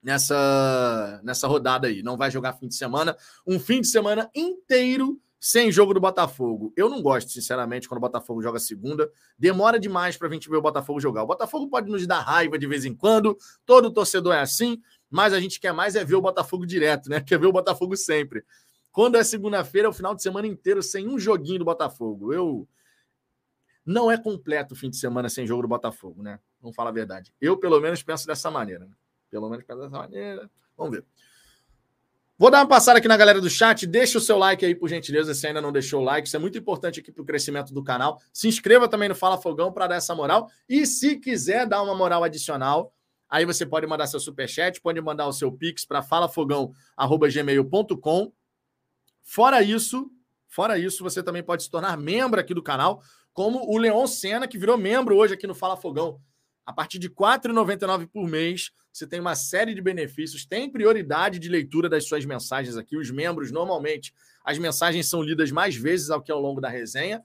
nessa, nessa rodada aí. Não vai jogar fim de semana. Um fim de semana inteiro sem jogo do Botafogo. Eu não gosto, sinceramente, quando o Botafogo joga segunda. Demora demais para a gente ver o Botafogo jogar. O Botafogo pode nos dar raiva de vez em quando. Todo torcedor é assim. Mas a gente quer mais é ver o Botafogo direto, né? Quer ver o Botafogo sempre. Quando é segunda-feira, é o final de semana inteiro sem um joguinho do Botafogo. Eu... Não é completo o fim de semana sem jogo do Botafogo, né? Vamos falar a verdade. Eu, pelo menos, penso dessa maneira, né? Pelo menos dessa maneira. Vamos ver. Vou dar uma passada aqui na galera do chat. Deixa o seu like aí, por gentileza, se ainda não deixou o like. Isso é muito importante aqui para o crescimento do canal. Se inscreva também no Fala Fogão para dar essa moral. E se quiser dar uma moral adicional, aí você pode mandar seu superchat, pode mandar o seu pix para fala fogão arroba gmail ponto com. Fora isso, fora isso, você também pode se tornar membro aqui do canal, como o Leon Senna, que virou membro hoje aqui no Fala Fogão. A partir de quatro reais e noventa e nove centavos por mês, você tem uma série de benefícios, tem prioridade de leitura das suas mensagens aqui. Os membros, normalmente, as mensagens são lidas mais vezes ao que ao longo da resenha.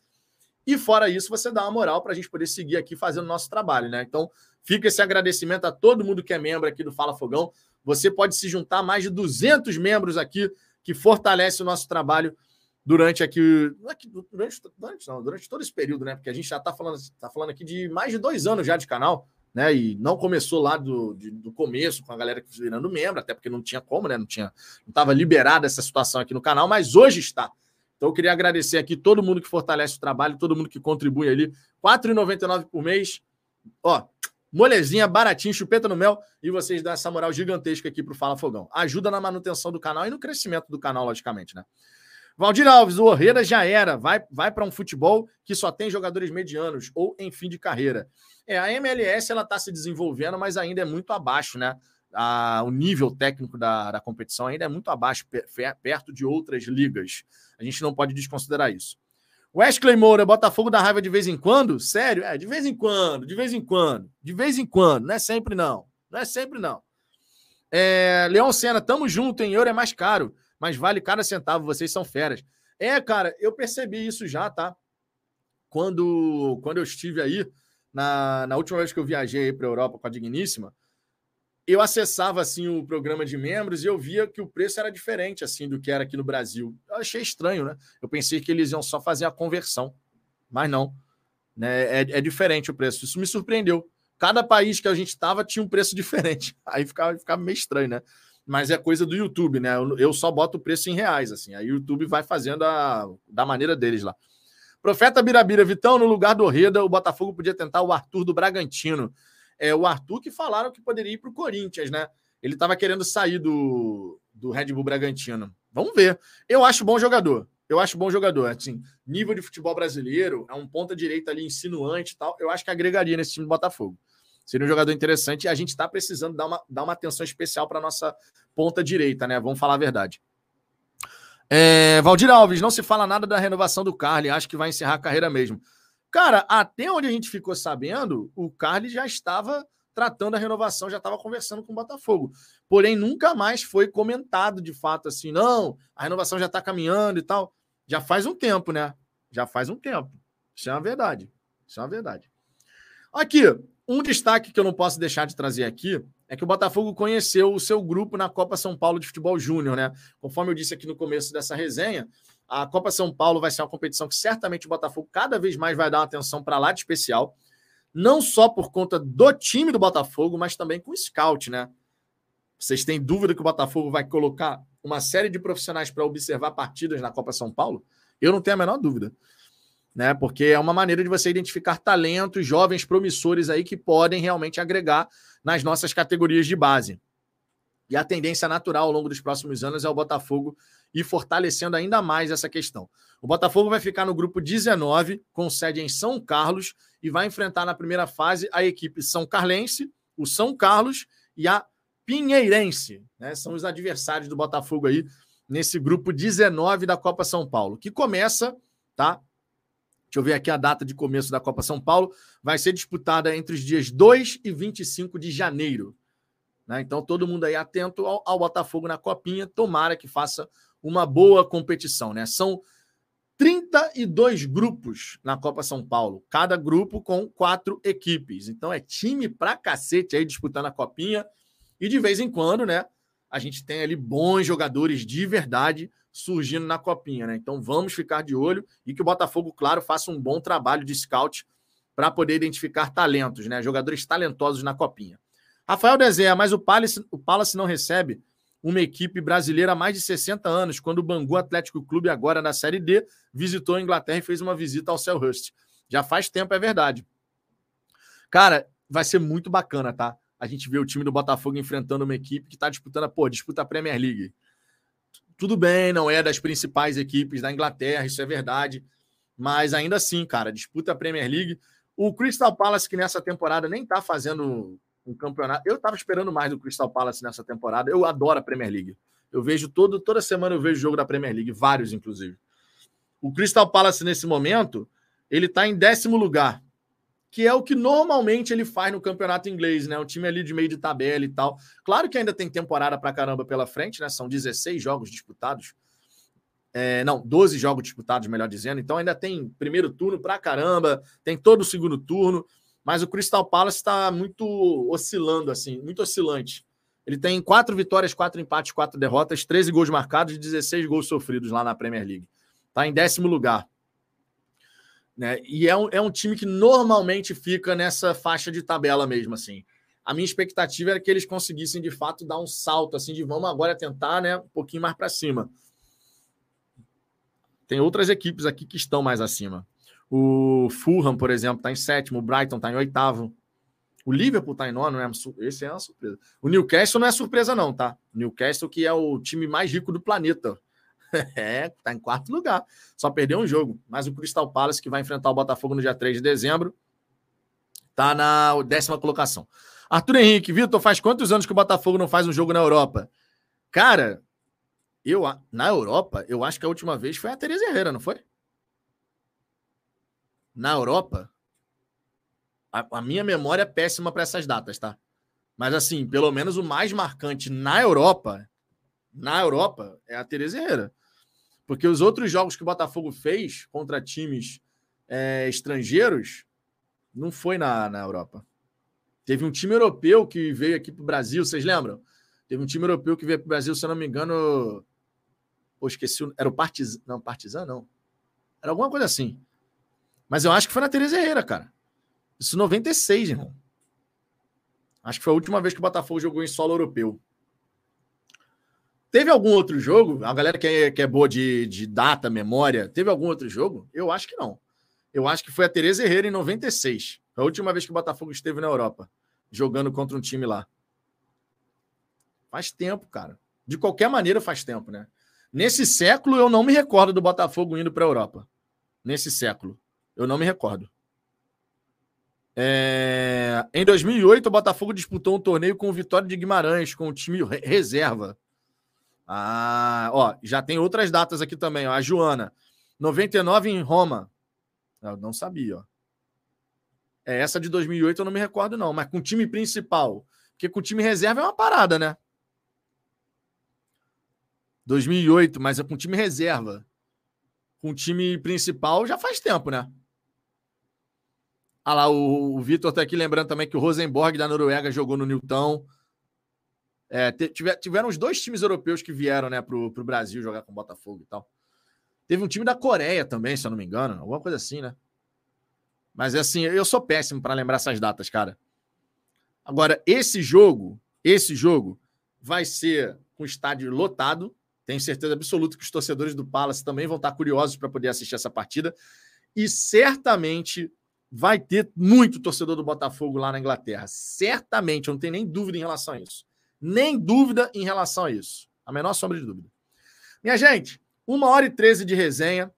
E fora isso, você dá uma moral para a gente poder seguir aqui fazendo o nosso trabalho, né? Então, fica esse agradecimento a todo mundo que é membro aqui do Fala Fogão. Você pode se juntar a mais de duzentos membros aqui que fortalece o nosso trabalho durante aqui... Não é que, durante, durante, não, durante todo esse período, né? Porque a gente já está falando, tá falando aqui de mais de dois anos já de canal, né? E não começou lá do, de, do começo com a galera que virando membro, até porque não tinha como, né? Não tinha, não estava liberada essa situação aqui no canal, mas hoje está. Então, eu queria agradecer aqui todo mundo que fortalece o trabalho, todo mundo que contribui ali. quatro reais e noventa e nove centavos por mês. Ó, molezinha, baratinho, chupeta no mel. E vocês dão essa moral gigantesca aqui pro Fala Fogão. Ajuda na manutenção do canal e no crescimento do canal, logicamente, né? Valdir Alves, o Orreira já era. Vai, vai para um futebol que só tem jogadores medianos ou em fim de carreira. É, a M L S, ela tá se desenvolvendo, mas ainda é muito abaixo, né? A, o nível técnico da, da competição ainda é muito abaixo, per, perto de outras ligas. A gente não pode desconsiderar isso. Wesley Moura, Botafogo da raiva de vez em quando? Sério? É, de vez em quando, de vez em quando, de vez em quando. Não é sempre, não. Não é sempre, não. É, Leon Senna, tamo junto, em euro é mais caro, mas vale cada centavo, vocês são feras. É, cara, eu percebi isso já, tá? Quando, quando eu estive aí, na, na última vez que eu viajei para a Europa com a Digníssima, eu acessava, assim, o programa de membros e eu via que o preço era diferente, assim, do que era aqui no Brasil. Eu achei estranho, né? Eu pensei que eles iam só fazer a conversão, mas não. Né? É, é diferente o preço. Isso me surpreendeu. Cada país que a gente estava tinha um preço diferente. Aí ficava, ficava meio estranho, né? Mas é coisa do YouTube, né? Eu, eu só boto o preço em reais, assim. Aí o YouTube vai fazendo a, da maneira deles lá. Profeta Birabira, Vitão, no lugar do Orreda, o Botafogo podia tentar o Arthur do Bragantino. É o Arthur que falaram que poderia ir para o Corinthians, né? Ele estava querendo sair do, do Red Bull Bragantino. Vamos ver. Eu acho bom jogador. Eu acho bom jogador. Assim, nível de futebol brasileiro, é um ponta-direita ali insinuante e tal. Eu acho que agregaria nesse time do Botafogo. Seria um jogador interessante e a gente está precisando dar uma, dar uma atenção especial para a nossa ponta-direita, né? Vamos falar a verdade. É, Valdir Alves, não se fala nada da renovação do Carly. Acho que vai encerrar a carreira mesmo. Cara, até onde a gente ficou sabendo, o Carly já estava tratando a renovação, já estava conversando com o Botafogo. Porém, nunca mais foi comentado de fato assim, não, a renovação já está caminhando e tal. Já faz um tempo, né? Já faz um tempo. Isso é uma verdade. Isso é uma verdade. Aqui, um destaque que eu não posso deixar de trazer aqui é que o Botafogo conheceu o seu grupo na Copa São Paulo de Futebol Júnior, né? Conforme eu disse aqui no começo dessa resenha, a Copa São Paulo vai ser uma competição que certamente o Botafogo cada vez mais vai dar uma atenção para lá de especial, não só por conta do time do Botafogo, mas também com o scout, né? Vocês têm dúvida que o Botafogo vai colocar uma série de profissionais para observar partidas na Copa São Paulo? Eu não tenho a menor dúvida, né? Porque é uma maneira de você identificar talentos, jovens promissores aí que podem realmente agregar nas nossas categorias de base. E a tendência natural ao longo dos próximos anos é o Botafogo e fortalecendo ainda mais essa questão. O Botafogo vai ficar no grupo dezenove, com sede em São Carlos, e vai enfrentar na primeira fase a equipe São Carlense, o São Carlos e a Pinheirense, né? São os adversários do Botafogo aí nesse grupo dezenove da Copa São Paulo, que começa, tá? Deixa eu ver aqui a data de começo da Copa São Paulo, vai ser disputada entre os dias dois e vinte e cinco de janeiro. Né? Então, todo mundo aí atento ao, ao Botafogo na Copinha, tomara que faça uma boa competição, né? São trinta e dois grupos na Copa São Paulo, cada grupo com quatro equipes. Então é time pra cacete aí disputando a Copinha e de vez em quando, né, a gente tem ali bons jogadores de verdade surgindo na Copinha, né? Então vamos ficar de olho e que o Botafogo, claro, faça um bom trabalho de scout para poder identificar talentos, né? Jogadores talentosos na Copinha. Rafael Dezé, mas o Palace, o Palace não recebe uma equipe brasileira há mais de sessenta anos, quando o Bangu Atlético Clube, agora na Série D, visitou a Inglaterra e fez uma visita ao Selhurst. Já faz tempo, é verdade. Cara, vai ser muito bacana, tá? A gente vê o time do Botafogo enfrentando uma equipe que tá disputando, pô, disputa a Premier League. Tudo bem, não é das principais equipes da Inglaterra, isso é verdade, mas ainda assim, cara, disputa a Premier League. O Crystal Palace, que nessa temporada nem tá fazendo... um campeonato. Eu estava esperando mais do Crystal Palace nessa temporada. Eu adoro a Premier League. Eu vejo todo, toda semana eu vejo jogo da Premier League, vários inclusive. O Crystal Palace nesse momento, ele está em décimo lugar, que é o que normalmente ele faz no campeonato inglês, né? O time ali de meio de tabela e tal. Claro que ainda tem temporada pra caramba pela frente, né? São dezesseis jogos disputados. É, não, doze jogos disputados, melhor dizendo. Então ainda tem primeiro turno pra caramba, tem todo o segundo turno, mas o Crystal Palace está muito oscilando, assim, muito oscilante. Ele tem quatro vitórias, quatro empates, quatro derrotas, treze gols marcados e dezesseis gols sofridos lá na Premier League. Está em décimo lugar. Né? E é um, é um time que normalmente fica nessa faixa de tabela mesmo, assim. A minha expectativa era que eles conseguissem, de fato, dar um salto, assim, de vamos agora tentar, né, um pouquinho mais para cima. Tem outras equipes aqui que estão mais acima. O Fulham, por exemplo, está em sétimo. O Brighton está em oitavo. O Liverpool está em nono. Né? Esse é uma surpresa. O Newcastle não é surpresa não, tá? O Newcastle, que é o time mais rico do planeta. É, está em quarto lugar. Só perdeu um jogo. Mas o Crystal Palace, que vai enfrentar o Botafogo no dia três de dezembro, está na décima colocação. Arthur Henrique, Vitor, faz quantos anos que o Botafogo não faz um jogo na Europa? Cara... Eu, na Europa, eu acho que a última vez foi a Teresa Herrera, não foi? Na Europa, a, a minha memória é péssima para essas datas, tá? Mas assim, pelo menos o mais marcante na Europa, na Europa, é a Teresa Herrera. Porque os outros jogos que o Botafogo fez contra times é, estrangeiros, não foi na, na Europa. Teve um time europeu que veio aqui pro Brasil, vocês lembram? Teve um time europeu que veio pro Brasil, se eu não me engano... Pô, esqueci, era o Partizan, não, Partizan não. Era alguma coisa assim. Mas eu acho que foi na Teresa Herrera, cara. Isso em noventa e seis, irmão. Acho que foi a última vez que o Botafogo jogou em solo europeu. Teve algum outro jogo? A galera que é, que é boa de, de data, memória, teve algum outro jogo? Eu acho que não. Eu acho que foi a Teresa Herrera em noventa e seis. Foi a última vez que o Botafogo esteve na Europa, jogando contra um time lá. Faz tempo, cara. De qualquer maneira, faz tempo, né? Nesse século, eu não me recordo do Botafogo indo para a Europa. Nesse século. Eu não me recordo. É... Em dois mil e oito, o Botafogo disputou um torneio com o Vitória de Guimarães, com o time re- reserva. Ah, ó, já tem outras datas aqui também. Ó. A Joana. noventa e nove em Roma. Eu não sabia, ó. É, essa de dois mil e oito eu não me recordo, não. Mas com o time principal. Porque com o time reserva é uma parada, né? dois mil e oito, mas é com time reserva. Com time principal já faz tempo, né? Ah lá, o, o Vitor tá aqui lembrando também que o Rosenborg da Noruega jogou no Newton. É, tiver, tiveram os dois times europeus que vieram, né, pro, pro Brasil jogar com o Botafogo e tal. Teve um time da Coreia também, se eu não me engano. Alguma coisa assim, né? Mas é assim, eu sou péssimo pra lembrar essas datas, cara. Agora, esse jogo, esse jogo vai ser com o estádio lotado. Tenho certeza absoluta que os torcedores do Palace também vão estar curiosos para poder assistir essa partida. E certamente vai ter muito torcedor do Botafogo lá na Inglaterra. Certamente, eu não tenho nem dúvida em relação a isso. Nem dúvida em relação a isso. A menor sombra de dúvida. Minha gente, uma hora e treze de resenha.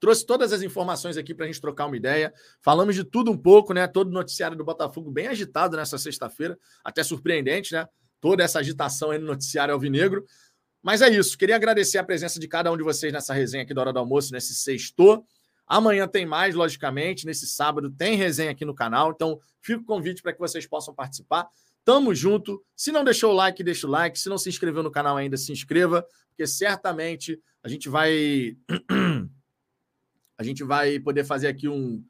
Trouxe todas as informações aqui para a gente trocar uma ideia. Falamos de tudo um pouco, né? Todo o noticiário do Botafogo bem agitado nessa sexta-feira. Até surpreendente, né? Toda essa agitação aí no noticiário alvinegro. Mas é isso, queria agradecer a presença de cada um de vocês nessa resenha aqui da Hora do Almoço, nesse sexto. Amanhã tem mais, logicamente, nesse sábado tem resenha aqui no canal, então fica o convite para que vocês possam participar. Tamo junto, se não deixou o like, deixa o like, se não se inscreveu no canal ainda, se inscreva, porque certamente a gente vai, a gente vai poder fazer aqui um...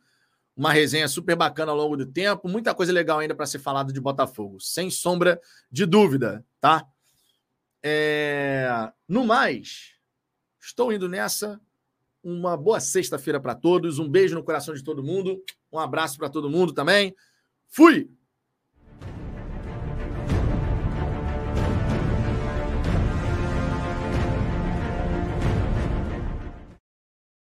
uma resenha super bacana ao longo do tempo, muita coisa legal ainda para ser falada de Botafogo, sem sombra de dúvida, tá? É... No mais, estou indo nessa. Uma boa sexta-feira para todos. Um beijo no coração de todo mundo. Um abraço para todo mundo também. Fui!